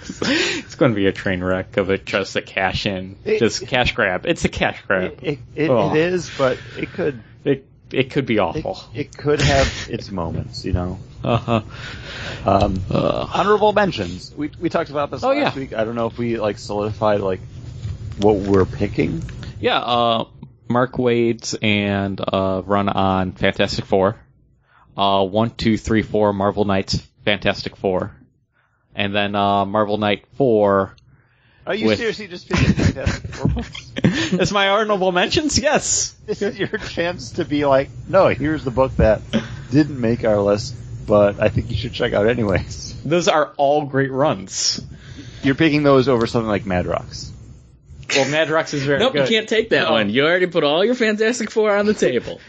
It's going to be a train wreck of a just a cash in. It, just cash grab. It's a cash grab. It, it, it, oh. it is, but it could... It it could be awful. It, it could have its moments, you know. Uh-huh. Um, uh, honorable mentions. We we talked about this oh, last yeah. week. I don't know if we like solidified like what we're picking. Yeah, uh, Mark Waid's and uh, run on Fantastic Four. Uh, one, two, three, four. Marvel Knights Fantastic Four, and then uh, Marvel Knight Four. Are you with... seriously just picking Fantastic Four books? That's my honorable mentions. Yes, this is your chance to be like, no, here's the book that didn't make our list, but I think you should check out anyways. Those are all great runs. You're picking those over something like Madrox. Well, Madrox is very nope, good. Nope, you can't take that oh. one. You already put all your Fantastic Four on the table.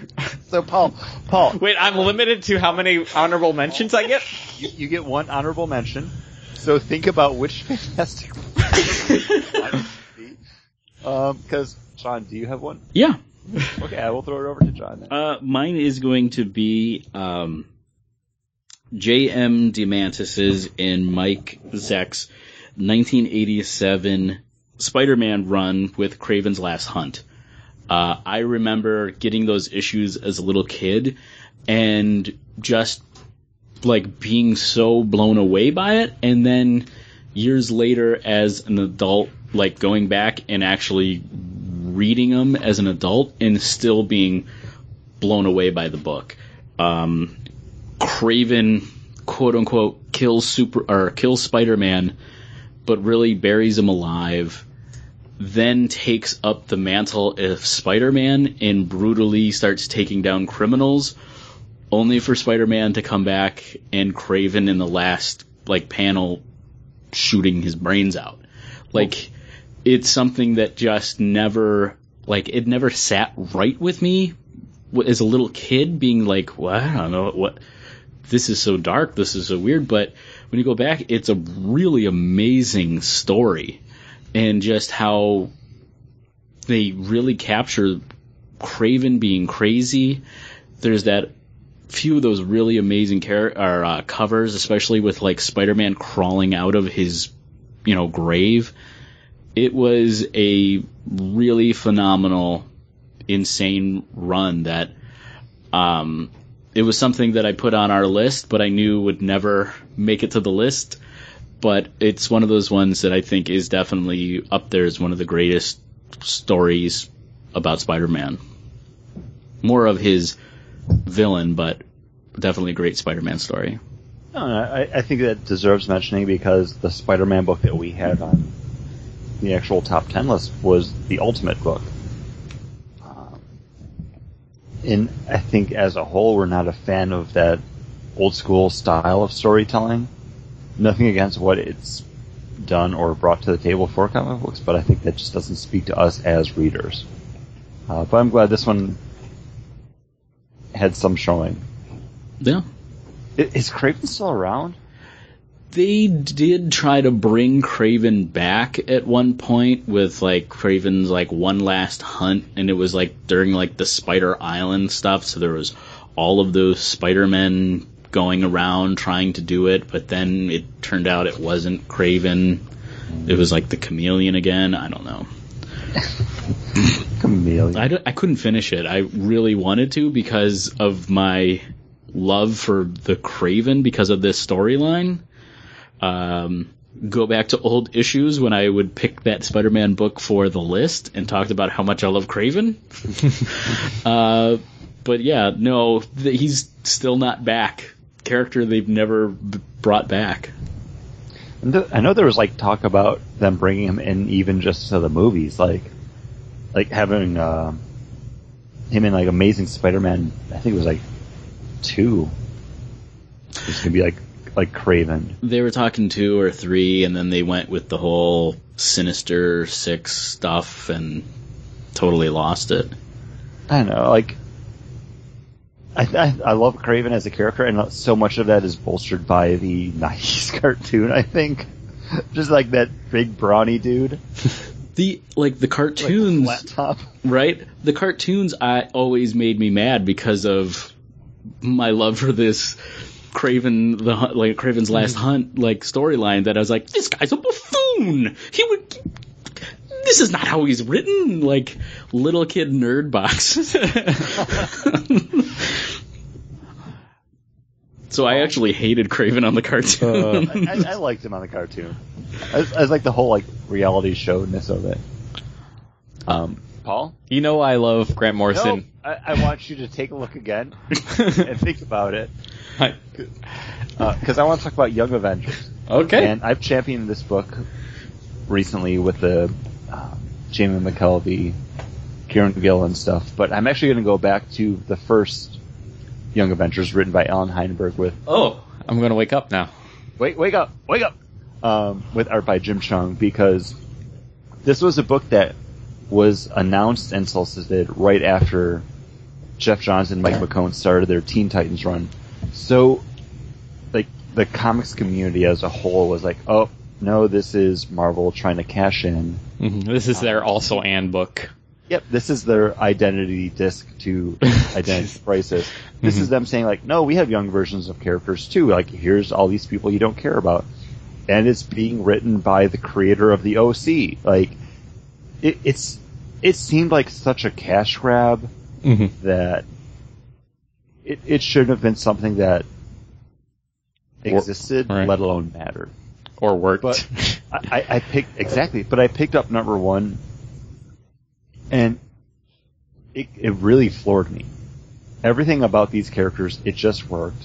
So, Paul, Paul. Wait, I'm limited to how many honorable mentions I get? You, you get one honorable mention. So think about which Fantastic Four. Um, because, John, do you have one? Yeah. Okay, I will throw it over to John then. Uh, mine is going to be um, J M DeMantis's and Mike Zeck's nineteen eighty-seven Spider-Man run with Craven's Last Hunt. Uh, I remember getting those issues as a little kid and just like being so blown away by it, and then years later as an adult, like going back and actually reading them as an adult and still being blown away by the book. Um, Craven, quote unquote, kills super or kills Spider-Man, but really buries him alive, then takes up the mantle of Spider-Man and brutally starts taking down criminals, only for Spider-Man to come back and Craven in the last like panel shooting his brains out. Like, it's something that just never, like, it never sat right with me as a little kid, being like, well, I don't know what, this is so dark, this is so weird, but when you go back, it's a really amazing story, and just how they really capture Craven being crazy. There's that few of those really amazing car- or, uh, covers, especially with, like, Spider-Man crawling out of his, you know, grave. It was a really phenomenal, insane run that um, it was something that I put on our list, but I knew would never make it to the list. But it's one of those ones that I think is definitely up there as one of the greatest stories about Spider-Man. More of his villain, but definitely a great Spider-Man story. No, I, I think that deserves mentioning because the Spider-Man book that we had on the actual top ten list was the Ultimate book. Um, and I think as a whole, we're not a fan of that old school style of storytelling. Nothing against what it's done or brought to the table for comic books, but I think that just doesn't speak to us as readers. Uh, but I'm glad this one had some showing. Yeah. Is Craven still around? They did try to bring Craven back at one point with, like, Craven's, like, one last hunt, and it was, like, during, like, the Spider Island stuff, so there was all of those Spider-Men going around trying to do it, but then it turned out it wasn't Craven. It was, like, the Chameleon again. I don't know. Chameleon. I, don't, I couldn't finish it. I really wanted to because of my love for the Craven because of this storyline. Um, go back to old issues when I would pick that Spider-Man book for the list and talked about how much I love Craven. uh, but yeah, no, th- he's still not back. Character they've never b- brought back. And the, I know there was like talk about them bringing him in even just to the movies, like like having uh, him in like Amazing Spider-Man. I think it was like two. It's gonna be like. Like Craven. They were talking two or three, and then they went with the whole Sinister Six stuff and totally lost it. I don't know, like, I, I I love Craven as a character, and so much of that is bolstered by the nineties cartoon, I think. Just like that big brawny dude. The like the cartoons, like the flat top. Right? The cartoons I always made me mad because of my love for this Craven the like Craven's Last Hunt like storyline that I was like, this guy's a buffoon. He would. This is not how he's written. Like little kid nerd box. So I actually hated Craven on the cartoon. uh, I, I liked him on the cartoon. I, I like the whole like reality showness of it. Um, Paul, you know I love Grant Morrison. No, I, I want you to take a look again and think about it. Because uh, I want to talk about Young Avengers. Okay. And I've championed this book recently with the uh, Jamie McKelvey, Kieran Gillen stuff, but I'm actually going to go back to the first Young Avengers written by Alan Heinberg with... Oh, I'm going to wake up now. Wait, wake up, wake up! Um, with art by Jim Chung, because this was a book that was announced and solicited right after Geoff Johns and Mike McCone started their Teen Titans run. So, like, the comics community as a whole was like, oh, no, this is Marvel trying to cash in. Mm-hmm. This is their also and book. Yep, this is their identity disc to identity crisis. This mm-hmm. is them saying, like, no, we have young versions of characters, too. Like, here's all these people you don't care about. And it's being written by the creator of the O C. Like, it, it's it seemed like such a cash grab mm-hmm. that it, it shouldn't have been something that existed, or, right. let alone mattered. Or worked. But I, I picked, exactly, but I picked up number one. And it, it really floored me. Everything about these characters, it just worked.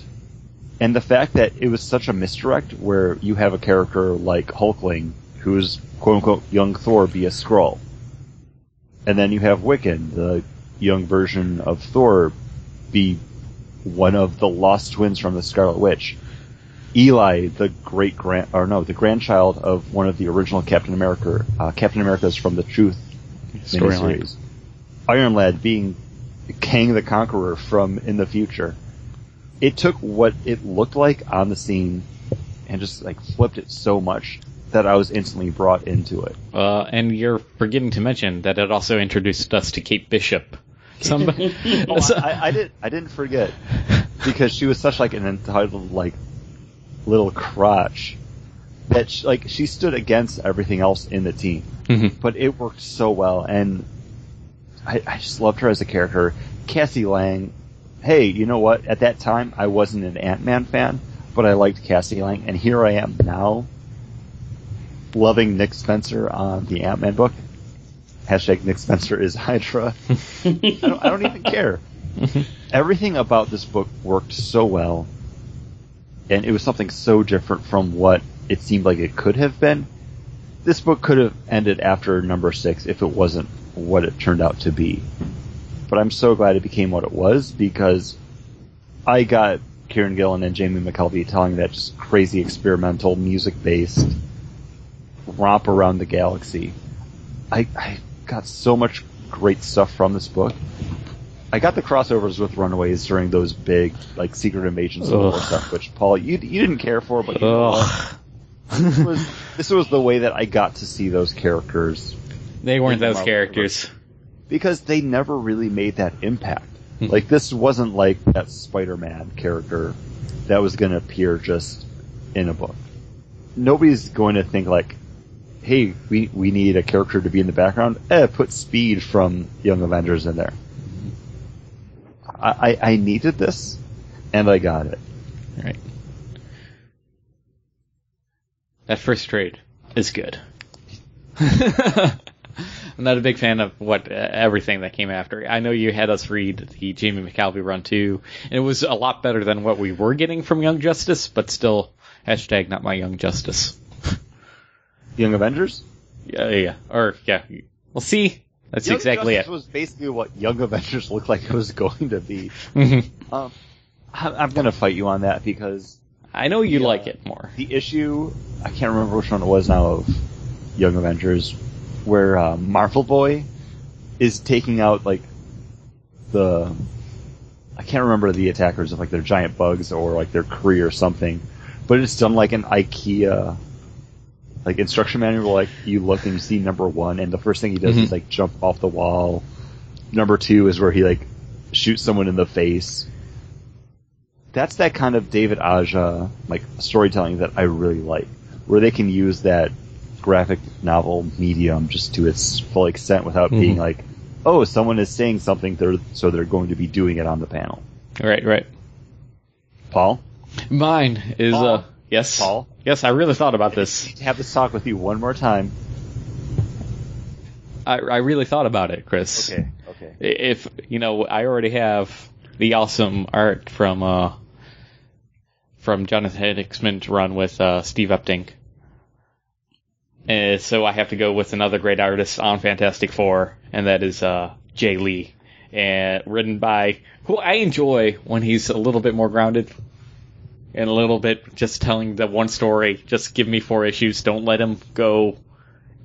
And the fact that it was such a misdirect where you have a character like Hulkling, who's quote-unquote young Thor, be a Skrull. And then you have Wiccan, the young version of Thor, be one of the lost twins from the Scarlet Witch. Eli, the great grand, or no, the grandchild of one of the original Captain America, uh, Captain America's From the Truth miniseries. Iron Lad being Kang the Conqueror from in the future. It took what it looked like on the scene and just like flipped it so much that I was instantly brought into it. Uh, and you're forgetting to mention that it also introduced us to Kate Bishop. Somebody, oh, I, I didn't. I didn't forget because she was such like an entitled like little crotch. That she, like she stood against everything else in the team, mm-hmm. but it worked so well, and I, I just loved her as a character. Cassie Lang, hey, you know what? At that time, I wasn't an Ant-Man fan, but I liked Cassie Lang, and here I am now, loving Nick Spencer on the Ant-Man book. Hashtag Nick Spencer is Hydra. I, don't, I don't even care. Everything about this book worked so well, and it was something so different from what it seemed like it could have been. This book could have ended after number six if it wasn't what it turned out to be. But I'm so glad it became what it was, because I got Kieran Gillen and Jamie McKelvey telling that just crazy experimental, music-based romp around the galaxy. I, I got so much great stuff from this book. I got the crossovers with Runaways during those big, like, Secret Invasion Civil War stuff, which, Paul, you you didn't care for, but you know, this, was, this was the way that I got to see those characters. They weren't those characters. Because they never really made that impact. Like, this wasn't like that Spider-Man character that was going to appear just in a book. Nobody's going to think, like, hey, we, we need a character to be in the background. Eh, put Speed from Young Avengers in there. I, I needed this, and I got it. All right. That first trade is good. I'm not a big fan of what uh, everything that came after. I know you had us read the Jamie McKelvey run too, and it was a lot better than what we were getting from Young Justice, but still, hashtag not my Young Justice. Young Avengers? Yeah, yeah. Or, yeah. We'll see. That's Young exactly Justice it. Was basically what Young Avengers looked like it was going to be. Mm-hmm. Um, I, I'm going to fight you on that because I know you the, like uh, it more. The issue, I can't remember which one it was now of Young Avengers, where uh, Marvel Boy is taking out like the I can't remember the attackers of like their giant bugs or like their Kree or something, but it's done like an IKEA. Like, instruction manual, like, you look and you see number one, and the first thing he does mm-hmm. is, like, jump off the wall. Number two is where he, like, shoots someone in the face. That's that kind of David Aja, like, storytelling that I really like, where they can use that graphic novel medium just to its full extent without mm-hmm. being like, oh, someone is saying something, they're, so they're going to be doing it on the panel. Right, right. Paul? Mine is, Paul. uh... Yes, Paul? Yes, I really thought about this. I need to have this talk with you one more time. I, I really thought about it, Chris. Okay, okay. If, you know, I already have the awesome art from uh, from Jonathan Hicksman's run with uh, Steve Epting. Uh, so I have to go with another great artist on Fantastic Four, and that is uh, Jay Lee, and written by, who I enjoy when he's a little bit more grounded. And a little bit just telling the one story, just give me four issues, don't let him go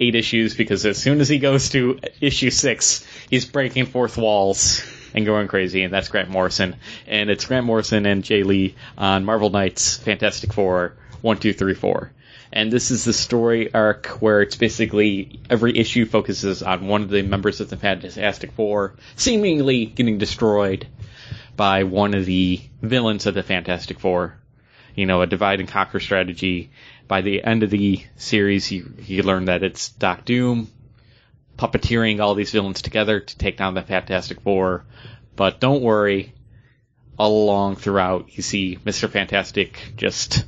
eight issues, because as soon as he goes to issue six, he's breaking fourth walls and going crazy, and that's Grant Morrison. And it's Grant Morrison and Jay Lee on Marvel Knights Fantastic Four one, two, three, four. And this is the story arc where it's basically every issue focuses on one of the members of the Fantastic Four seemingly getting destroyed by one of the villains of the Fantastic Four. You know, a divide and conquer strategy. By the end of the series, you, you learn that it's Doc Doom puppeteering all these villains together to take down the Fantastic Four. But don't worry, all along throughout, you see Mister Fantastic just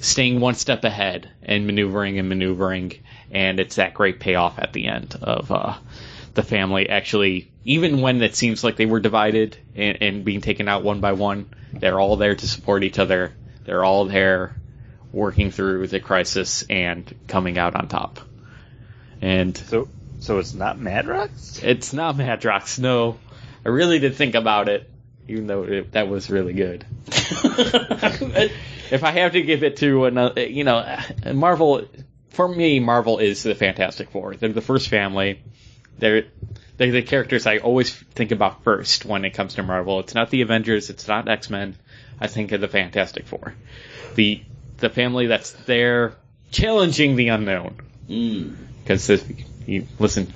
staying one step ahead and maneuvering and maneuvering, and it's that great payoff at the end of uh, the family. Actually, even when it seems like they were divided and, and being taken out one by one, they're all there to support each other. They're all there working through the crisis and coming out on top. And so, so it's not Madrox? It's not Madrox, no. I really did think about it, even though it, that was really good. If I have to give it to another, you know, Marvel, for me, Marvel is the Fantastic Four. They're the first family. They're, they're the characters I always think about first when it comes to Marvel. It's not the Avengers. It's not X-Men. I think of the Fantastic Four. The the family that's there challenging the unknown. Because mm. you, listen,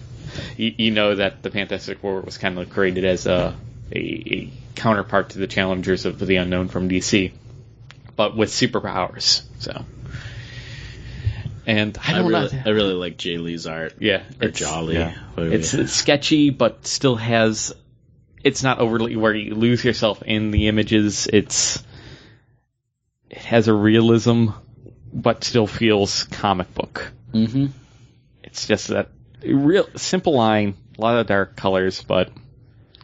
you, you know that the Fantastic Four was kind of created as a, a, a counterpart to the challengers of the unknown from D C. But with superpowers, so and I don't I really, know. I really like Jay Lee's art. Yeah, or Jolly. Yeah. It's, it's sketchy, but still has. It's not overly where you lose yourself in the images. It's it has a realism, but still feels comic book. Mm-hmm. It's just that real simple line, a lot of dark colors, but.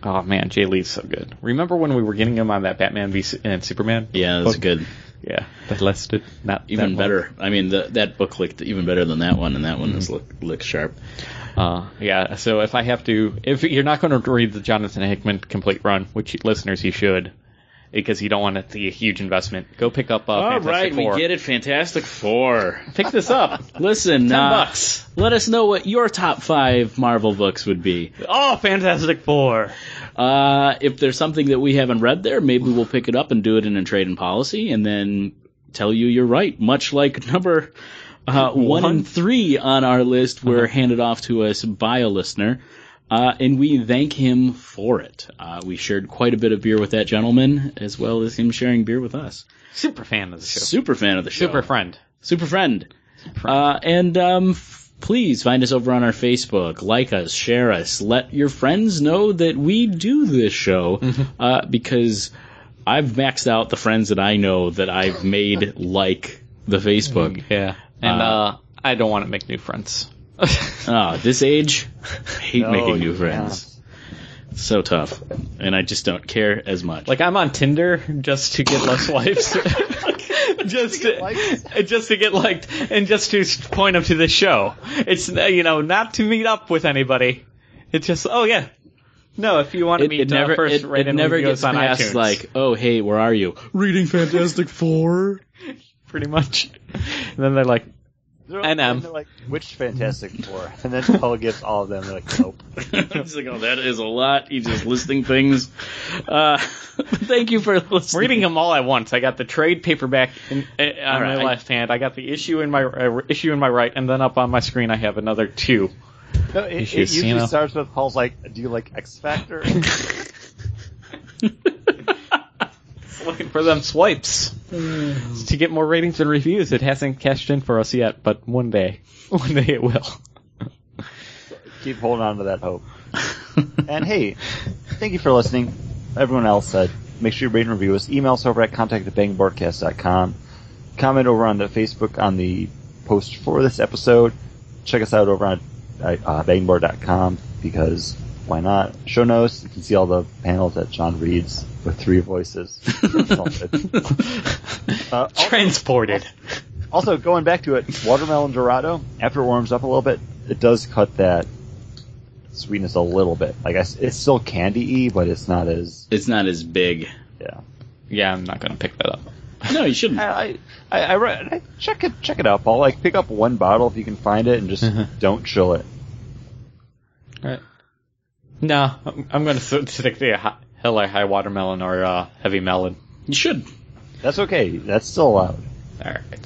Oh, man, Jay Lee's so good. Remember when we were getting him on that Batman v and Superman? Yeah, that's book? Good. Yeah, that lasted not even that better. Long. I mean, the, that book looked even better than that one, and that one mm-hmm. was look, looked sharp. Uh, yeah, so if I have to, if you're not going to read the Jonathan Hickman complete run, which listeners you should, because you don't want it to be a huge investment, go pick up. Uh, All Fantastic right, Four. We get it, Fantastic Four. Pick this up. Listen, ten uh, bucks. Let us know what your top five Marvel books would be. Oh, Fantastic Four. Uh, if there's something that we haven't read there, maybe we'll pick it up and do it in a trade and policy and then tell you you're right. Much like number uh, one, one and three on our list were uh-huh. handed off to us by a listener, uh, and we thank him for it. Uh, we shared quite a bit of beer with that gentleman, as well as him sharing beer with us. Super fan of the show. Super fan of the show. Super friend. Super friend. Super friend. Uh, and um, f- please find us over on our Facebook. Like us. Share us. Let your friends know that we do this show, mm-hmm. uh, because I've maxed out the friends that I know that I've made like the Facebook. Yeah. And uh, uh, I don't want to make new friends. Oh, this age, I hate no, making new friends. Yeah. So tough. And I just don't care as much. Like, I'm on Tinder just to get less wipes. Just to, just to get liked and just to point them to the show. It's, you know, not to meet up with anybody. It's just, oh, yeah. No, if you want to it, meet it never, first, it, right it never gets on past iTunes. Like, oh, hey, where are you? Reading Fantastic Four? Pretty much. And then they're like, and um, they're like, which Fantastic Four? And then Paul gets all of them. They're like, nope. He's like, oh, that is a lot. He's just listing things. Uh, thank you for listening. Reading them all at once. I got the trade paperback in, uh, on right. my left hand. I got the issue in my uh, issue in my right, and then up on my screen, I have another two. No, it, issues, it usually you know? starts with Paul's like, do you like X Factor? Looking for them swipes to get more ratings and reviews. It hasn't cashed in for us yet, but one day, one day it will. Keep holding on to that hope. And hey, thank you for listening. Everyone else, uh, make sure you rate and review us. Email us over at contact at bang broadcast dot com. Comment over on the Facebook on the post for this episode. Check us out over on uh, bang board dot com, because why not? Show notes. You can see all the panels that John reads with three voices. uh, Transported. Also, also, going back to it, Watermelon Dorado, after it warms up a little bit, it does cut that sweetness a little bit. Like I, it's still candy-y, but it's not as... It's not as big. Yeah. Yeah, I'm not going to pick that up. No, you shouldn't. I I, I, I check it check it out, Paul. Like, pick up one bottle if you can find it, and just uh-huh. don't chill it. All right. No, I'm, I'm going to stick to a hell or high watermelon or uh, heavy melon. You should. That's okay. That's still allowed. All right.